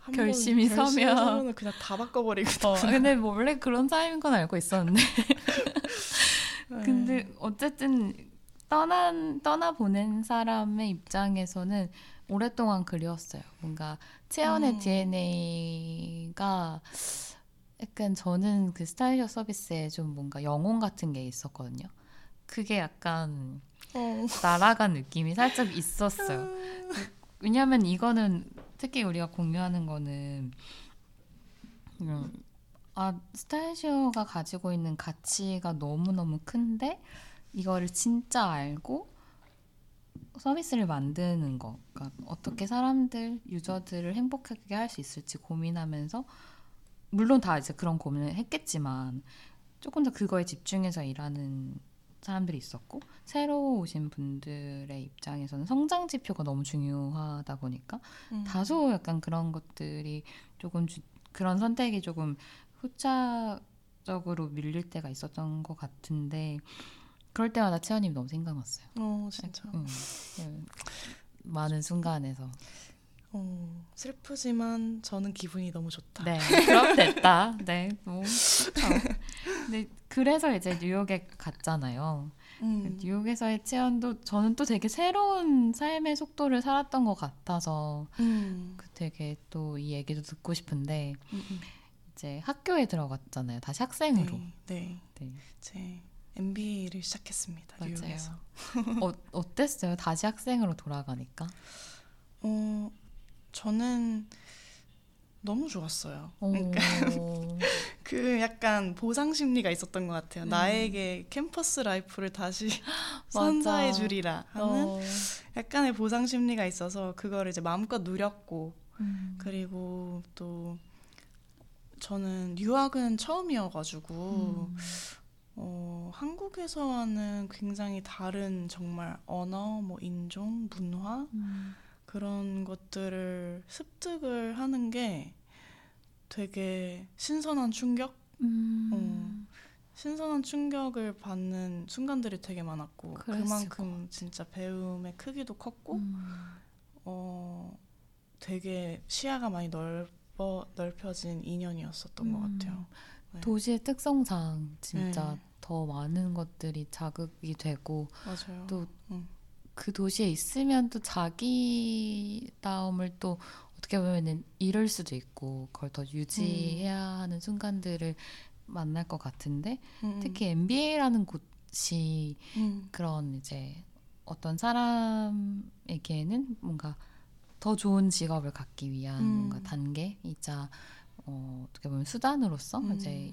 한 결심이 서면 그냥 다 바꿔버리고. 근데 뭐 원래 그런 사람인 건 알고 있었는데. 근데 어쨌든 떠나보낸 사람의 입장에서는 오랫동안 그리웠어요. 뭔가 채연의 DNA가 약간 저는 그 스타일러 서비스에 좀 뭔가 영혼 같은 게 있었거든요. 그게 약간 날아간 느낌이 살짝 있었어요. 왜냐하면 이거는 특히 우리가 공유하는 거는 스타일러가 가지고 있는 가치가 너무너무 큰데 이거를 진짜 알고 서비스를 만드는 거, 그러니까 어떻게 사람들, 유저들을 행복하게 할 수 있을지 고민하면서 물론 다 이제 그런 고민을 했겠지만 조금 더 그거에 집중해서 일하는 사람들이 있었고 새로 오신 분들의 입장에서는 성장 지표가 너무 중요하다 보니까 다소 약간 그런 것들이 조금 그런 선택이 조금 후차적으로 밀릴 때가 있었던 것 같은데 그럴 때마다 채연님이 너무 생각났어요. 진짜. 많은 순간에서. 슬프지만 저는 기분이 너무 좋다. 네, 그럼 됐다. 네, 뭐. 근데 그래서 이제 뉴욕에 갔잖아요. 뉴욕에서의 채연도 저는 또 되게 새로운 삶의 속도를 살았던 것 같아서 되게 또 이 얘기도 듣고 싶은데 이제 학교에 들어갔잖아요. 다시 학생으로. 네. 제 MBA를 시작했습니다. 맞아요. 뉴욕에서. 어땠어요? 다시 학생으로 돌아가니까? 저는 너무 좋았어요. 그러니까 그 약간 보상 심리가 있었던 것 같아요. 나에게 캠퍼스 라이프를 다시 선사해 주리라 하는 약간의 보상 심리가 있어서 그거를 이제 마음껏 누렸고 그리고 또 저는 유학은 처음이어가지고 한국에서와는 굉장히 다른 정말 언어, 뭐 인종, 문화 그런 것들을 습득을 하는 게 되게 신선한 충격? 신선한 충격을 받는 순간들이 되게 많았고 그만큼 진짜 배움의 크기도 컸고 되게 시야가 많이 넓혀진 2년이었었던 것 같아요. 네. 도시의 특성상 진짜 네. 더 많은 것들이 자극이 되고 맞아요. 또 그 도시에 있으면 또 자기다움을 또 어떻게 보면 잃을 수도 있고 그걸 더 유지해야 하는 순간들을 만날 것 같은데 특히 MBA라는 곳이 그런 이제 어떤 사람에게는 뭔가 더 좋은 직업을 갖기 위한 뭔가 단계이자 어떻게 보면 수단으로서 이제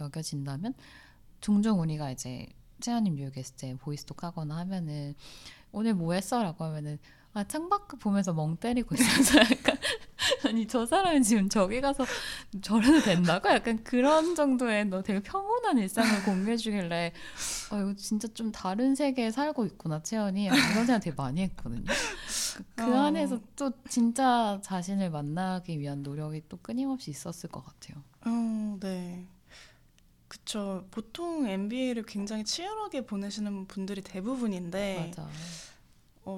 여겨진다면 종종 우리가 이제 채연님 뉴욕에 있을 때 보이스톡 하거나 하면은 오늘 뭐 했어? 라고 하면은 아 창밖 보면서 멍 때리고 있어서 약간 아니 저 사람은 지금 저기 가서 저래도 된다고? 약간 그런 정도의 너 되게 평온한 일상을 공개해 주길래 아 이거 진짜 좀 다른 세계에 살고 있구나 채연이 이런 생각 되게 많이 했거든요. 그 안에서 또 진짜 자신을 만나기 위한 노력이 또 끊임없이 있었을 것 같아요. 네. 그쵸. 보통 MBA를 굉장히 치열하게 보내시는 분들이 대부분인데 맞아.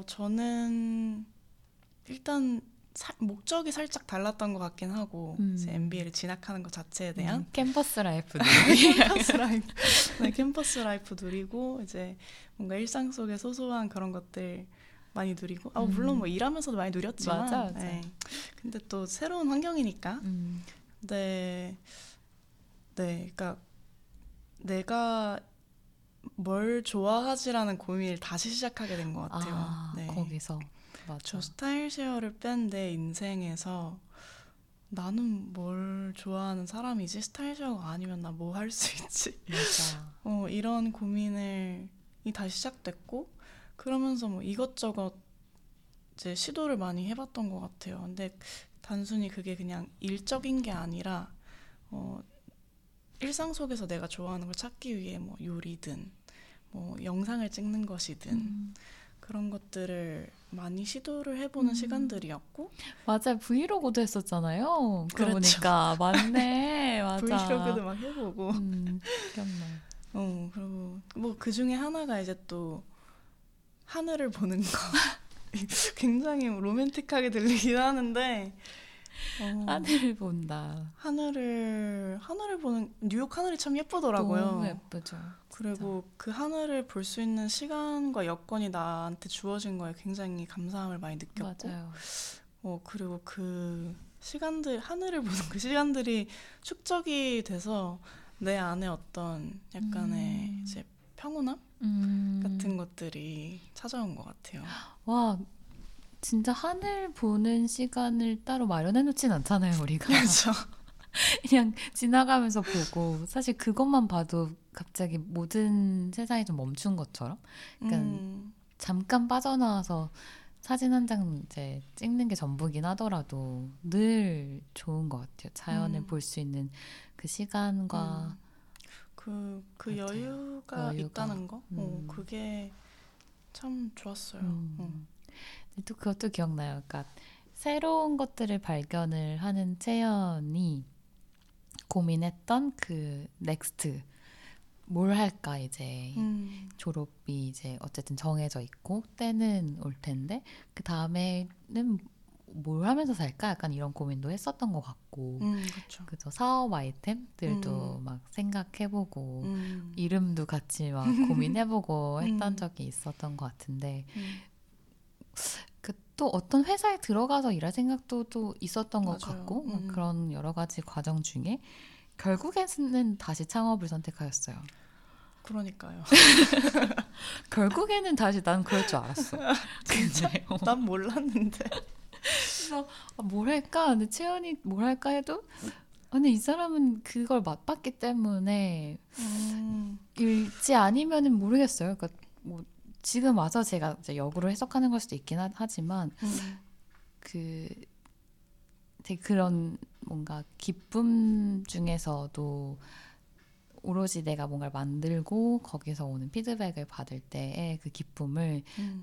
저는 일단 목적이 살짝 달랐던 것 같긴 하고 이제 MBA를 진학하는 것 자체에 대한 캠퍼스 라이프 캠퍼스 라이프 누리고 이제 뭔가 일상 속의 소소한 그런 것들 많이 누리고 물론 뭐 일하면서도 많이 누렸지만 맞아. 네. 근데 또 새로운 환경이니까 네, 그러니까 내가 뭘 좋아하지라는 고민을 다시 시작하게 된 것 같아요. 네. 거기서 맞아. 저 스타일쉐어를 뺀 내 인생에서 나는 뭘 좋아하는 사람이지? 스타일쉐어가 아니면 나 뭐 할 수 있지? 맞아. 이런 고민이 다시 시작됐고 그러면서 뭐 이것저것 이제 시도를 많이 해봤던 것 같아요. 근데 단순히 그게 그냥 일적인 게 아니라 일상 속에서 내가 좋아하는 걸 찾기 위해 뭐 요리든 뭐 영상을 찍는 것이든 그런 것들을 많이 시도를 해보는 시간들이었고 맞아요. 브이로그도 했었잖아요. 그렇죠. 그러니까 맞네. 맞아. 브이로그도 막 해보고 그리고 뭐 그중에 하나가 이제 또 하늘을 보는 거 굉장히 로맨틱하게 들리긴 하는데 하늘을 본다. 하늘을 보는 뉴욕 하늘이 참 예쁘더라고요. 너무 예쁘죠. 그리고 진짜. 그 하늘을 볼 수 있는 시간과 여건이 나한테 주어진 거에 굉장히 감사함을 많이 느꼈고 맞아요. 그리고 그 시간들 하늘을 보는 그 시간들이 축적이 돼서 내 안에 어떤 약간의 이제 평온함 같은 것들이 찾아온 것 같아요. 와. 진짜 하늘 보는 시간을 따로 마련해놓진 않잖아요, 우리가. 그렇죠. 그냥 지나가면서 보고 사실 그것만 봐도 갑자기 모든 세상이 좀 멈춘 것처럼 그러니까 잠깐 빠져나와서 사진 한 장 이제 찍는 게 전부긴 하더라도 늘 좋은 것 같아요. 자연을 볼 수 있는 그 시간과 그 여유가 있다는 거? 그게 참 좋았어요. 또 그것도 기억나요. 그러니까 새로운 것들을 발견을 하는 채연이 고민했던 그 넥스트 뭘 할까 이제 졸업이 이제 어쨌든 정해져 있고 때는 올 텐데 그 다음에는 뭘 하면서 살까 약간 이런 고민도 했었던 것 같고 그래서 사업 아이템들도 막 생각해보고 이름도 같이 막 고민해보고 했던 적이 있었던 것 같은데 또 어떤 회사에 들어가서 일할 생각도 또 있었던 것 맞아요. 같고 그런 여러 가지 과정 중에 결국에는 다시 창업을 선택하였어요. 그러니까요. 결국에는 다시 난 그럴 줄 알았어. 진짜? 난 몰랐는데. 그래서 아, 뭘 할까? 근데 채연이 뭘 할까 해도 근데 이 사람은 그걸 맛봤기 때문에 일지 아니면은 모르겠어요. 그러니까 뭐 지금 와서 제가 이제 역으로 해석하는 걸 수도 있긴 하지만 그 되게 그런 뭔가 기쁨 중에서도 오로지 내가 뭔가를 만들고 거기서 오는 피드백을 받을 때의 그 기쁨을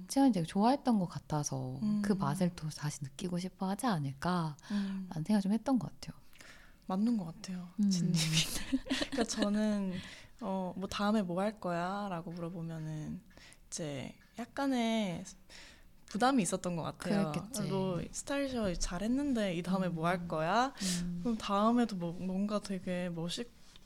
채연이 되게 좋아했던 것 같아서 그 맛을 또 다시 느끼고 싶어 하지 않을까라는 생각을 좀 했던 것 같아요. 맞는 것 같아요, 진님이. 그러니까 저는 뭐 다음에 뭐 할 거야? 라고 물어보면은 이제 약간의 부담이 있었던 것 같아요. 그랬겠지. 너 스타일셔 잘했는데 이 다음에 뭐 할 거야? 그럼 다음에도 뭐, 뭔가 되게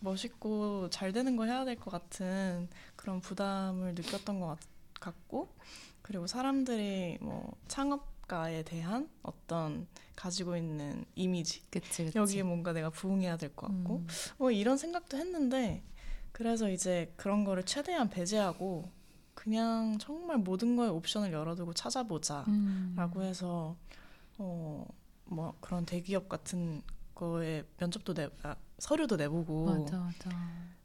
멋있고 잘 되는 거 해야 될 것 같은 그런 부담을 느꼈던 것 같고, 그리고 사람들이 뭐 창업가에 대한 어떤 가지고 있는 이미지, 그치. 여기에 뭔가 내가 부응해야 될 것 같고 뭐 이런 생각도 했는데, 그래서 이제 그런 거를 최대한 배제하고 그냥 정말 모든 거에 옵션을 열어두고 찾아보자 라고 해서 뭐 그런 대기업 같은 거에 면접도 서류도 내보고, 맞아.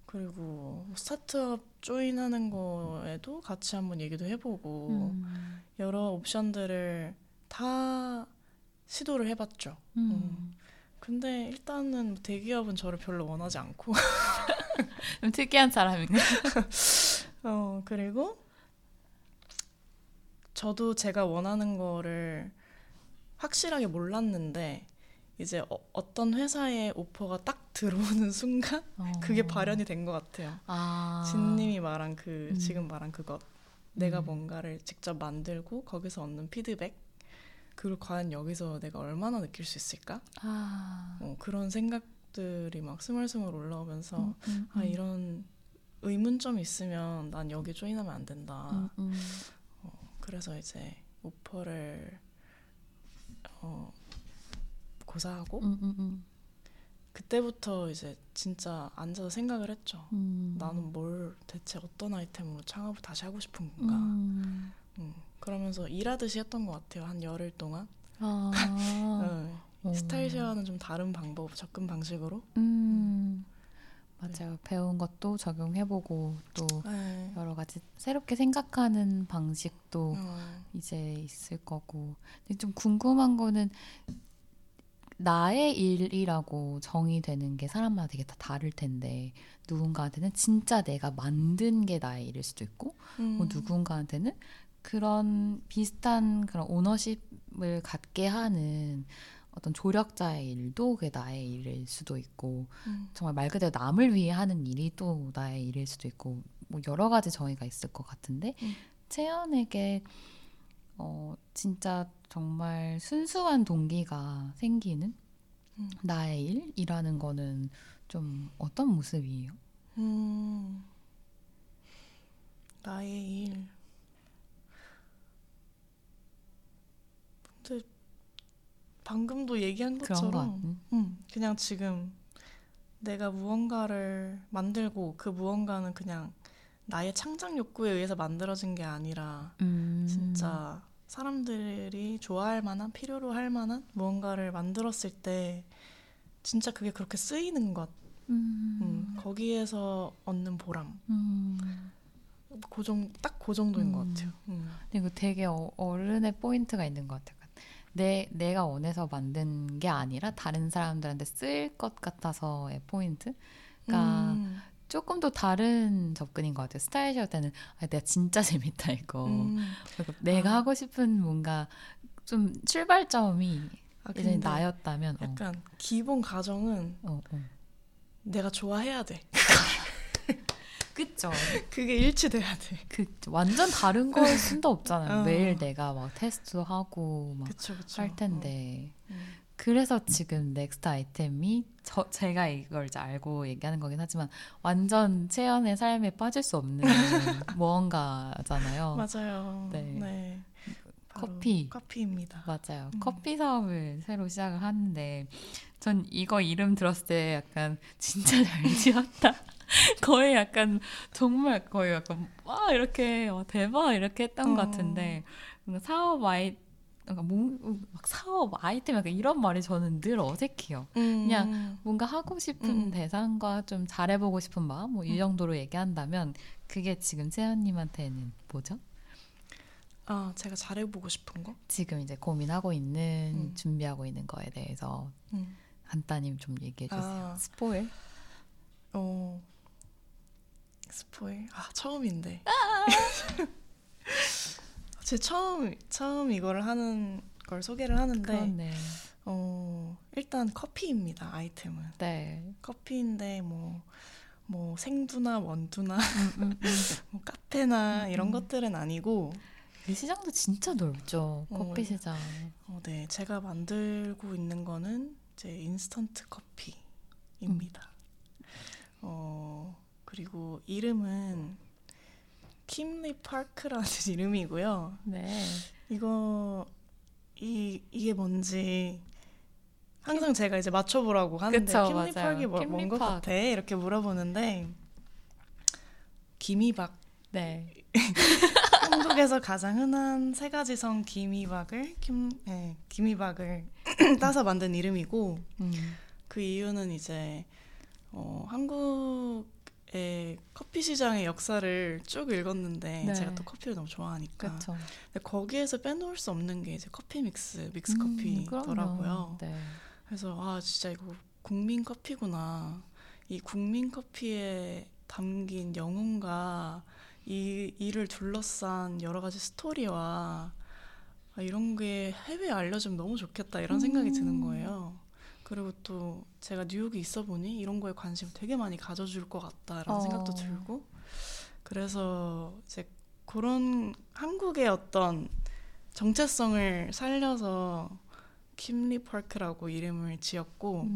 그리고 스타트업 조인하는 거에도 같이 한번 얘기도 해보고 여러 옵션들을 다 시도를 해봤죠. 근데 일단은 대기업은 저를 별로 원하지 않고 좀 특이한 사람인가? 그리고 저도 제가 원하는 거를 확실하게 몰랐는데 이제 어떤 회사의 오퍼가 딱 들어오는 순간 그게 발현이 된 것 같아요. 진님이 말한 지금 말한 그것, 내가 뭔가를 직접 만들고 거기서 얻는 피드백, 그걸 과연 여기서 내가 얼마나 느낄 수 있을까? 그런 생각들이 막 스멀스멀 올라오면서 이런 의문점이 있으면 난 여기 조인하면 안 된다. 그래서 이제 오퍼를 고사하고 그때부터 이제 진짜 앉아서 생각을 했죠. 나는 뭘 대체 어떤 아이템으로 창업을 다시 하고 싶은 건가. 그러면서 일하듯이 했던 것 같아요. 한 열흘 동안. 스타일쉐어와는 좀 다른 접근 방식으로. 맞아요. 네. 배운 것도 적용해보고 또 여러 가지 새롭게 생각하는 방식도 이제 있을 거고. 근데 좀 궁금한 거는 나의 일이라고 정의되는 게 사람마다 되게 다 다를 텐데, 누군가한테는 진짜 내가 만든 게 나의 일일 수도 있고 뭐 누군가한테는 그런 비슷한 그런 오너십을 갖게 하는 어떤 조력자의 일도 그게 나의 일일 수도 있고 정말 말 그대로 남을 위해 하는 일이 또 나의 일일 수도 있고 뭐 여러 가지 정의가 있을 것 같은데 채연에게 진짜 정말 순수한 동기가 생기는 나의 일이라는 거는 좀 어떤 모습이에요? 나의 일. 근데 방금도 얘기한 것처럼 그냥 지금 내가 무언가를 만들고 그 무언가는 그냥 나의 창작 욕구에 의해서 만들어진 게 아니라 진짜 사람들이 좋아할 만한, 필요로 할 만한 무언가를 만들었을 때 진짜 그게 그렇게 쓰이는 것, 거기에서 얻는 보람, 딱 그 정도인 것 같아요. 근데 이거 되게 어른의 포인트가 있는 것 같아요. 내가 원해서 만든 게 아니라 다른 사람들한테 쓸 것 같아서의 포인트. 그러니까 조금 더 다른 접근인 것 같아요. 스타일쉐어 때는 내가 진짜 재밌다 이거. 내가 하고 싶은 뭔가 좀 출발점이 예전에 나였다면 약간 기본 가정은 내가 좋아해야 돼. 그쵸. 그게 일치돼야 돼. 완전 다른 걸 순도 없잖아요. 매일 내가 막 테스트도 하고 막 할 텐데. 그래서 지금 넥스트 아이템이 제가 이걸 이제 알고 얘기하는 거긴 하지만 완전 채연의 삶에 빠질 수 없는 무언가잖아요. 맞아요. 네. 커피입니다. 맞아요. 커피 사업을 새로 시작을 하는데 전 이거 이름 들었을 때 약간 진짜 잘 지었다 거의 약간 정말 거의 약간 와 이렇게 와, 대박 이렇게 했던 것 같은데 사업 아이 그러니까 막 사업 아이템 약간 이런 말이 저는 늘 어색해요. 그냥 뭔가 하고 싶은 대상과 좀 잘해보고 싶은 마음 뭐 이 정도로 얘기한다면 그게 지금 채연님한테는 뭐죠? 아 제가 잘해보고 싶은 거? 지금 이제 고민하고 있는 준비하고 있는 거에 대해서 간단히 좀 얘기해주세요. 아. 스포일? 스포일? 아 처음인데. 제 처음 이거를 하는 걸 소개를 하는데 그렇네. 일단 커피입니다. 아이템은 네. 커피인데 뭐 생두나 원두나 뭐 카페나 이런 것들은 아니고 이 시장도 진짜 넓죠. 커피 시장. 네, 제가 만들고 있는 거는 이제 인스턴트 커피입니다. 그리고 이름은 킴리 파크라는 이름이고요. 네. 이게 뭔지 항상 제가 이제 맞춰보라고 하는데 그쵸, 킴리 파크가 뭔 것 같아? 이렇게 물어보는데 기미박. 네. 한국에서 가장 흔한 세 가지 성 기미박을 따서 만든 이름이고 그 이유는 이제 한국 커피 시장의 역사를 쭉 읽었는데 네. 제가 또 커피를 너무 좋아하니까 근데 거기에서 빼놓을 수 없는 게 이제 커피 믹스 커피더라고요. 네. 그래서 아 진짜 이거 국민 커피구나. 이 국민 커피에 담긴 영혼과 이 일을 둘러싼 여러 가지 스토리와 아, 이런 게 해외에 알려주면 너무 좋겠다 이런 생각이 드는 거예요. 그리고 또 제가 뉴욕에 있어 보니 이런 거에 관심을 되게 많이 가져줄 것 같다라는 생각도 들고 그래서 이제 그런 한국의 어떤 정체성을 살려서 킴리 파크라고 이름을 지었고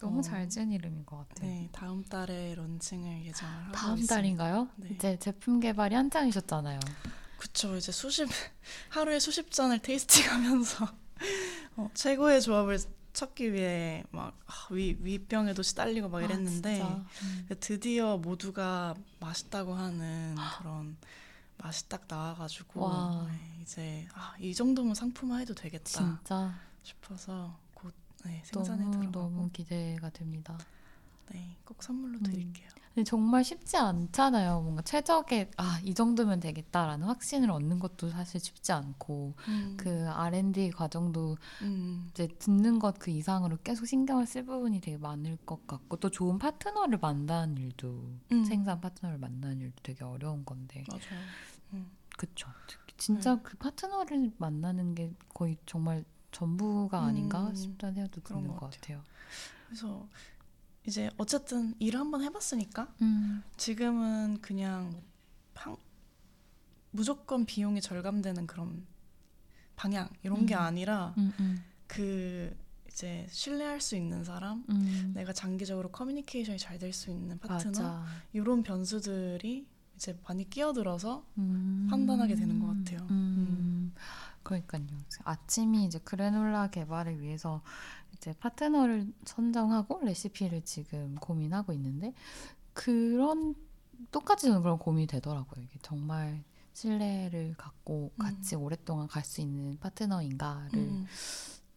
너무 잘 지은 이름인 것 같아요. 네, 다음 달에 런칭을 예정을 하고 다음 있습니다. 다음 달인가요? 네. 이제 제품 개발이 한창이셨잖아요. 그렇죠. 이제 하루에 수십 잔을 테이스팅하면서 최고의 조합을 찾기 위해 막 위병에도 시달리고 막 이랬는데 드디어 모두가 맛있다고 하는 그런 맛이 딱 나와가지고 네, 이제 이 정도면 상품화해도 되겠다 진짜? 싶어서 곧 네, 생산에 들어가고 너무 기대가 됩니다. 네, 꼭 선물로 드릴게요. 근데 정말 쉽지 않잖아요. 뭔가 최적의 이 정도면 되겠다라는 확신을 얻는 것도 사실 쉽지 않고 그 R&D 과정도 이제 듣는 것 그 이상으로 계속 신경을 쓸 부분이 되게 많을 것 같고 또 좋은 파트너를 만나는 일도 생산 파트너를 만나는 일도 되게 어려운 건데 맞아요. 그쵸. 진짜 그 파트너를 만나는 게 거의 정말 전부가 아닌가 싶다는 생각도 드는 것 같아요. 그래서 이제 어쨌든 일을 한번 해봤으니까 지금은 그냥 무조건 비용이 절감되는 그런 방향 이런 게 아니라 그 이제 신뢰할 수 있는 사람 내가 장기적으로 커뮤니케이션이 잘 될 수 있는 파트너 맞아. 이런 변수들이 이제 많이 끼어들어서 판단하게 되는 것 같아요. 그러니까요. 아침이 이제 그래놀라 개발을 위해서 이제 파트너를 선정하고 레시피를 지금 고민하고 있는데 똑같이 저는 그런 고민이 되더라고요. 이게 정말 신뢰를 갖고 같이 오랫동안 갈 수 있는 파트너인가를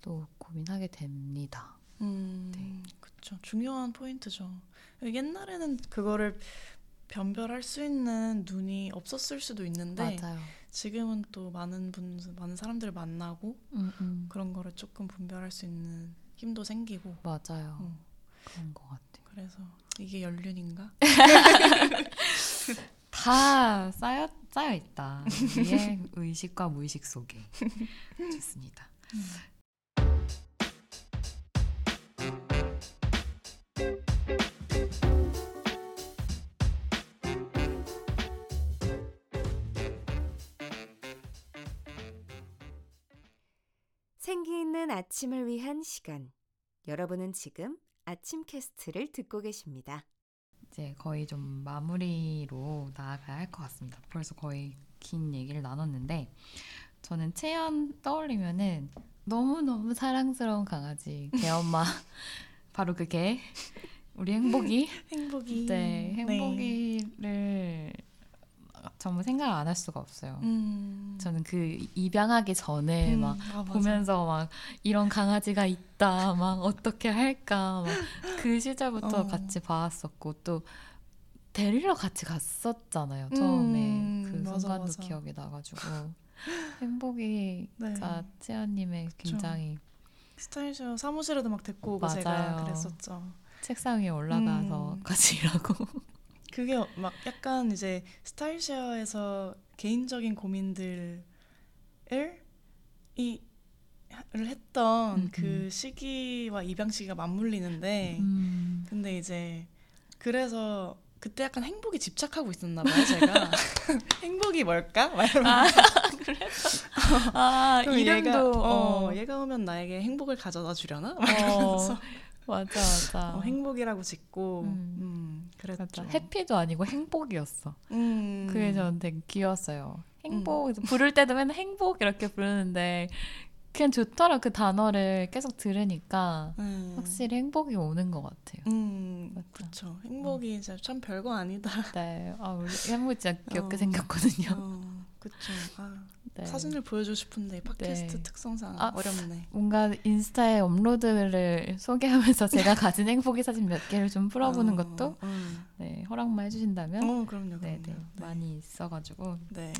또 고민하게 됩니다. 네. 그렇죠. 중요한 포인트죠. 옛날에는 그거를 변별할 수 있는 눈이 없었을 수도 있는데 맞아요. 지금은 또 많은 사람들을 만나고 그런 거를 조금 분별할 수 있는 힘도 생기고 맞아요. 그런 것 같아요. 그래서 이게 연륜인가? 다 쌓여 있다. 우리의 의식과 무의식 속에. 좋습니다. 생기 있는 아침을 위한 시간. 여러분은 지금 아침 캐스트를 듣고 계십니다. 이제 거의 좀 마무리로 나아가야 할 것 같습니다. 벌써 거의 긴 얘기를 나눴는데 저는 채연 떠올리면은 너무너무 사랑스러운 강아지 개엄마 바로 그 개 우리 행복이 네, 행복이를 정말 생각 안 할 수가 없어요. 저는 그 입양하기 전에 막 보면서 막 이런 강아지가 있다, 막 어떻게 할까, 막 그 시절부터 같이 봐왔었고 또 데리러 같이 갔었잖아요. 처음에 그 순간도 기억이 나가지고 행복이가 네. 채연님의 굉장히 그렇죠. 스타일쇼 사무실에도 막 데리고 오고 제가 그랬었죠. 책상 위에 올라가서 같이 일하고. 그게 막 약간 이제 스타일쉐어에서 개인적인 고민들을 했던 그 시기와 입양 시기가 맞물리는데 근데 이제 그래서 그때 약간 행복이 집착하고 있었나 봐요 제가. 행복이 뭘까? 막 이러면서. 그래서 이름도 얘가 오면 나에게 행복을 가져다 주려나? 막 이러면서. 맞아 맞아. 행복이라고 짓고 그랬죠. 해피도 아니고 행복이었어. 그게 저는 되게 귀여웠어요. 행복 부를 때도 맨날 행복 이렇게 부르는데 그냥 좋더라. 그 단어를 계속 들으니까 확실히 행복이 오는 것 같아요. 그렇죠. 행복이 진짜 참 별거 아니다. 네, 우리 행복이 진짜 귀엽게 생겼거든요. 그렇죠. 네. 사진을 보여주고 싶은데 팟캐스트 네. 특성상 어렵네. 뭔가 인스타에 업로드를 소개하면서 제가 가진 행복이 사진 몇 개를 좀 풀어보는 것도 네, 허락만 해주신다면 그럼요. 네, 네. 많이 있어가지고 네.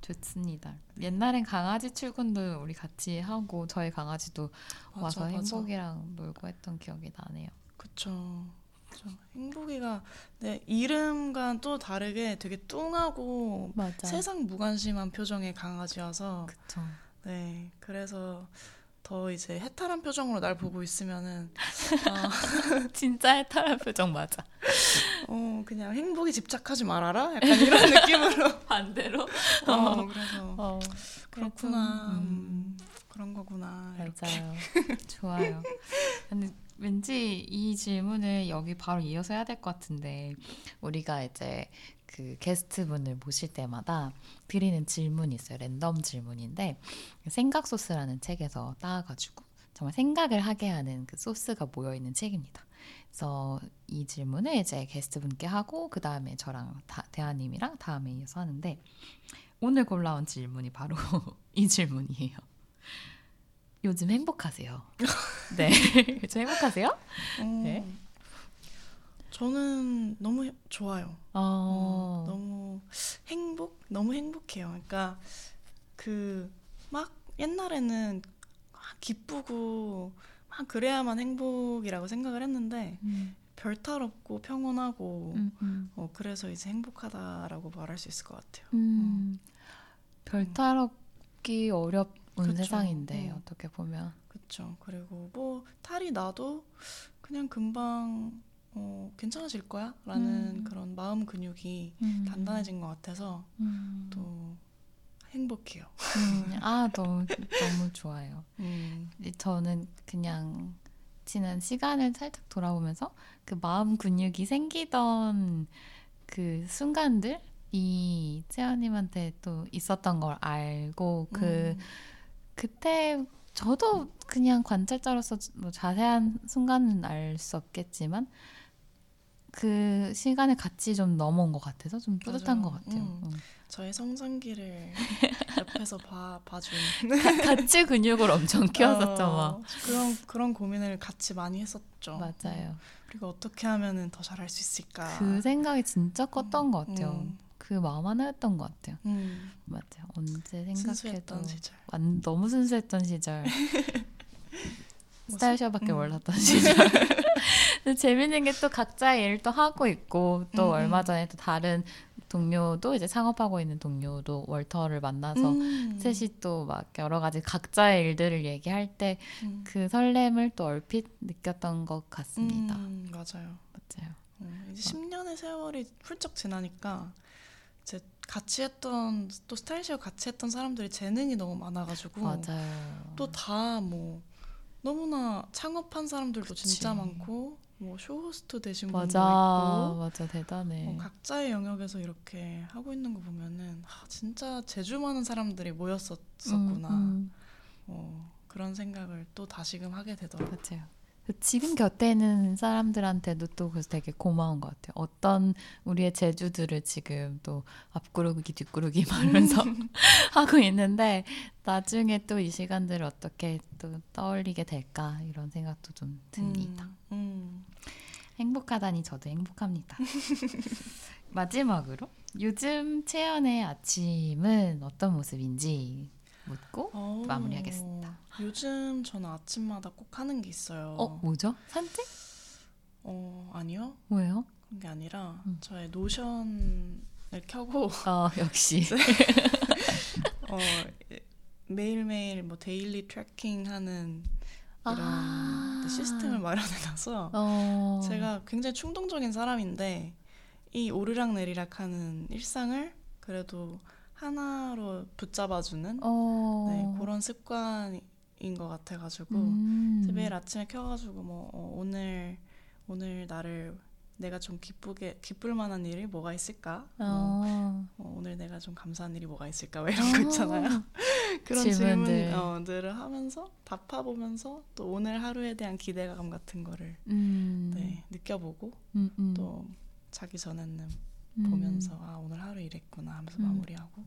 좋습니다. 옛날엔 강아지 출근도 우리 같이 하고 저희 강아지도 와서 행복이랑 놀고 했던 기억이 나네요. 그렇죠. 행복이가 내 이름과 또 다르게 되게 뚱하고 맞아요. 세상 무관심한 표정의 강아지여서 그쵸. 네, 그래서 더 이제 해탈한 표정으로 날 보고 있으면은 진짜 해탈한 표정 맞아. 그냥 행복이 집착하지 말아라 약간 이런 느낌으로 반대로 그래서 그렇구나 그런 거구나 맞아요. 좋아요. 근데 왠지 이 질문을 여기 바로 이어서 해야 될 것 같은데 우리가 이제 그 게스트분을 모실 때마다 드리는 질문이 있어요. 랜덤 질문인데 생각소스라는 책에서 따가지고 정말 생각을 하게 하는 그 소스가 모여있는 책입니다. 그래서 이 질문을 이제 게스트분께 하고 그 다음에 저랑 대하님이랑 다음에 이어서 하는데 오늘 골라온 질문이 바로 이 질문이에요. 요즘 행복하세요? 네. 요즘 행복하세요? 네. 저는 너무 좋아요. 너무 행복해요. 그러니까 그 막 옛날에는 막 기쁘고 막 그래야만 행복이라고 생각을 했는데 별탈 없고 평온하고 그래서 이제 행복하다라고 말할 수 있을 것 같아요. 별탈 없기 어려운 세상인데 어떻게 보면 그렇죠. 그리고 뭐 탈이 나도 그냥 금방 괜찮아질 거야? 라는 그런 마음 근육이 단단해진 것 같아서 또 행복해요. 너무 좋아요. 저는 그냥 지난 시간을 살짝 돌아보면서 그 마음 근육이 생기던 그 순간들이 채연님한테 또 있었던 걸 알고 그때 저도 그냥 관찰자로서 뭐 자세한 순간은 알 수 없겠지만 그 시간을 같이 좀 넘어온 것 같아서 좀 뿌듯한 것 같아요. 저의 성장기를 옆에서 봐준 같이 근육을 엄청 키웠었죠. 막 그런 고민을 같이 많이 했었죠. 맞아요. 그리고 어떻게 하면 더 잘할 수 있을까 그 생각이 진짜 컸던 것 같아요. 그 마음 하나였던 것 같아요. 맞아요. 언제 생각해도 순수했던 시절. 너무 순수했던 시절. 스타일쇼밖에 몰랐던 시절. 근데 재밌는 게 또 각자의 일도 하고 있고 또 얼마 전에 또 다른 동료도 이제 창업하고 있는 동료도 월터를 만나서 셋이 또 막 여러 가지 각자의 일들을 얘기할 때 그 설렘을 또 얼핏 느꼈던 것 같습니다. 맞아요. 이제 10년의 세월이 훌쩍 지나니까 이제 같이 했던 또 스타일쉐어 같이 했던 사람들이 재능이 너무 많아가지고 맞아요. 또 다 뭐 너무나 창업한 사람들도 그치. 진짜 많고 뭐 쇼호스트 되신 분도 있고 대단해. 각자의 영역에서 이렇게 하고 있는 거 보면은 진짜 재주 많은 사람들이 모였었구나. 그런 생각을 또 다시금 하게 되더라고요. 맞아요. 지금 곁에 있는 사람들한테도 또 그래서 되게 고마운 것 같아요. 어떤 우리의 재주들을 지금 또 앞구르기 뒷구르기 말면서 하고 있는데 나중에 또 이 시간들을 어떻게 또 떠올리게 될까 이런 생각도 좀 듭니다. 행복하다니 저도 행복합니다. 마지막으로 요즘 채연의 아침은 어떤 모습인지 묻고 마무리하겠습니다. 요즘 저는 아침마다 꼭 하는 게 있어요. 뭐죠? 산책? 아니요. 왜요? 그런 게 아니라 저의 노션을 켜고 역시 매일매일 뭐 데일리 트래킹하는 이런 시스템을 마련해놔서 제가 굉장히 충동적인 사람인데 이 오르락 내리락하는 일상을 그래도 하나로 붙잡아주는 그런 습관인 것 같아가지고 매일 아침에 켜가지고 뭐 오늘 나를 내가 좀 기쁠 만한 일이 뭐가 있을까? 오늘 내가 좀 감사한 일이 뭐가 있을까? 왜 이런 거 있잖아요. 그런 질문들을 하면서 답해보면서 또 오늘 하루에 대한 기대감 같은 거를 느껴보고 또 자기 전에는 보면서 오늘 하루 일했구나 하면서 마무리하고.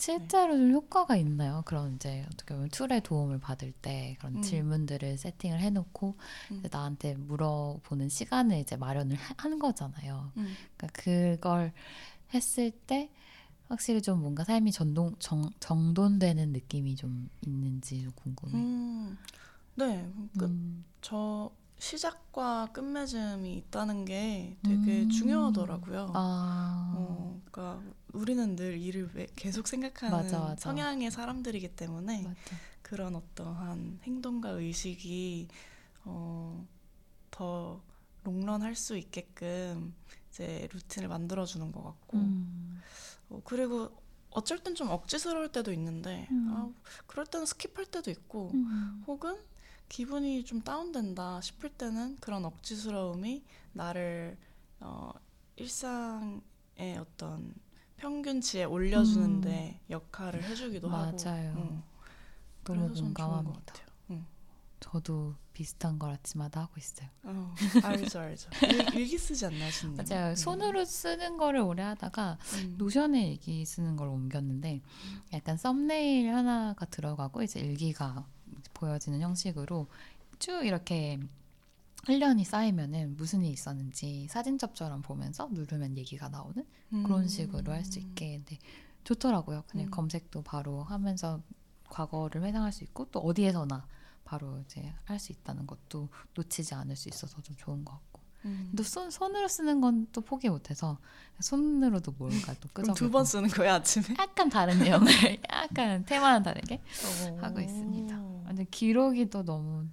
실제로 좀 효과가 있나요? 그런 이제 어떻게 보면 툴의 도움을 받을 때 그런 질문들을 세팅을 해놓고 이제 나한테 물어보는 시간을 이제 마련을 한 거잖아요. 그러니까 그걸 했을 때 확실히 좀 뭔가 삶이 정돈되는 느낌이 좀 있는지 좀 궁금해요. 네, 저 시작과 끝맺음이 있다는 게 되게 중요하더라고요. 그러니까 우리는 늘 일을 계속 생각하는 맞아. 성향의 사람들이기 때문에 맞아. 그런 어떠한 행동과 의식이 더 롱런할 수 있게끔 이제 루틴을 만들어주는 것 같고 그리고 어쩔 땐 좀 억지스러울 때도 있는데 그럴 때는 스킵할 때도 있고 혹은 기분이 좀 다운된다 싶을 때는 그런 억지스러움이 나를 일상의 어떤 평균치에 올려주는데 역할을 해주기도 맞아요. 하고 너무 공감합니다. 저도 비슷한 걸 아침마다 하고 있어요. 알죠. 일기 쓰지 않나요? 맞아요. 손으로 쓰는 거를 오래 하다가 노션에 일기 쓰는 걸 옮겼는데 약간 썸네일 하나가 들어가고 이제 일기가 보여지는 형식으로 쭉 이렇게 1년이 쌓이면은 무슨 일이 있었는지 사진첩처럼 보면서 누르면 얘기가 나오는 그런 식으로 할 수 있게 근데 좋더라고요. 그냥 검색도 바로 하면서 과거를 회상할 수 있고 또 어디에서나 바로 이제 할 수 있다는 것도 놓치지 않을 수 있어서 좀 좋은 것 같고 또 손으로 쓰는 건 또 포기 못해서 손으로도 뭘까 또 끄적이고 두 번 쓰는 거예요 아침에? 약간 다른 내용을 약간 테마는 다르게 하고 있습니다. 근데 기록이 또 너무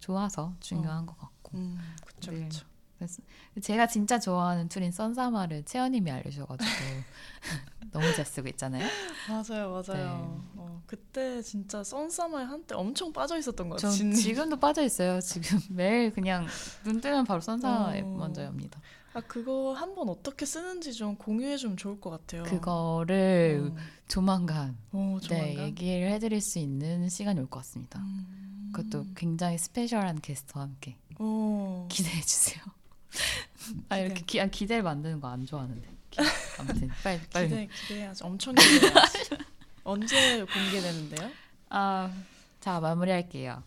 좋아서 중요한 것 같고 그쵸, 네. 그쵸. 그래서 제가 진짜 좋아하는 툴인 썬사마를 채연님이 알려주셔가지고 너무 잘 쓰고 있잖아요. 맞아요. 네. 그때 진짜 썬사마에 한때 엄청 빠져 있었던 것 같아요. 지금도 빠져 있어요. 지금 매일 그냥 눈 뜨면 바로 썬사마 앱 먼저 엽니다. 그거 한번 어떻게 쓰는지 좀 공유해주면 좋을 것 같아요. 그거를 조만간 네, 얘기를 해드릴 수 있는 시간이 올 것 같습니다. 그것도 굉장히 스페셜한 게스트와 함께 기대해주세요. 이렇게 기대를 만드는 거 안 좋아하는데 아무튼 빨리 기대해야지. 엄청 기대해야지. 언제 공개되는데요? 자 마무리할게요.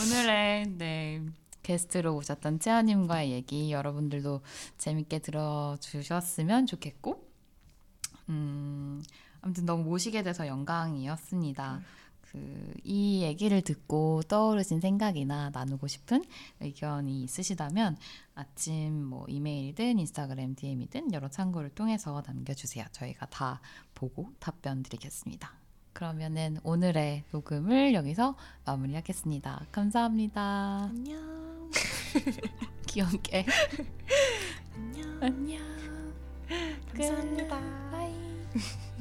오늘의 게스트로 오셨던 채연님과의 얘기 여러분들도 재밌게 들어주셨으면 좋겠고 아무튼 너무 모시게 돼서 영광이었습니다. 이 얘기를 듣고 떠오르신 생각이나 나누고 싶은 의견이 있으시다면 아침 이메일이든 인스타그램 DM이든 여러 창구를 통해서 남겨주세요. 저희가 다 보고 답변 드리겠습니다. 그러면은 오늘의 녹음을 여기서 마무리하겠습니다. 감사합니다. 안녕. 귀엽게. 안녕. 감사합니다. 바이.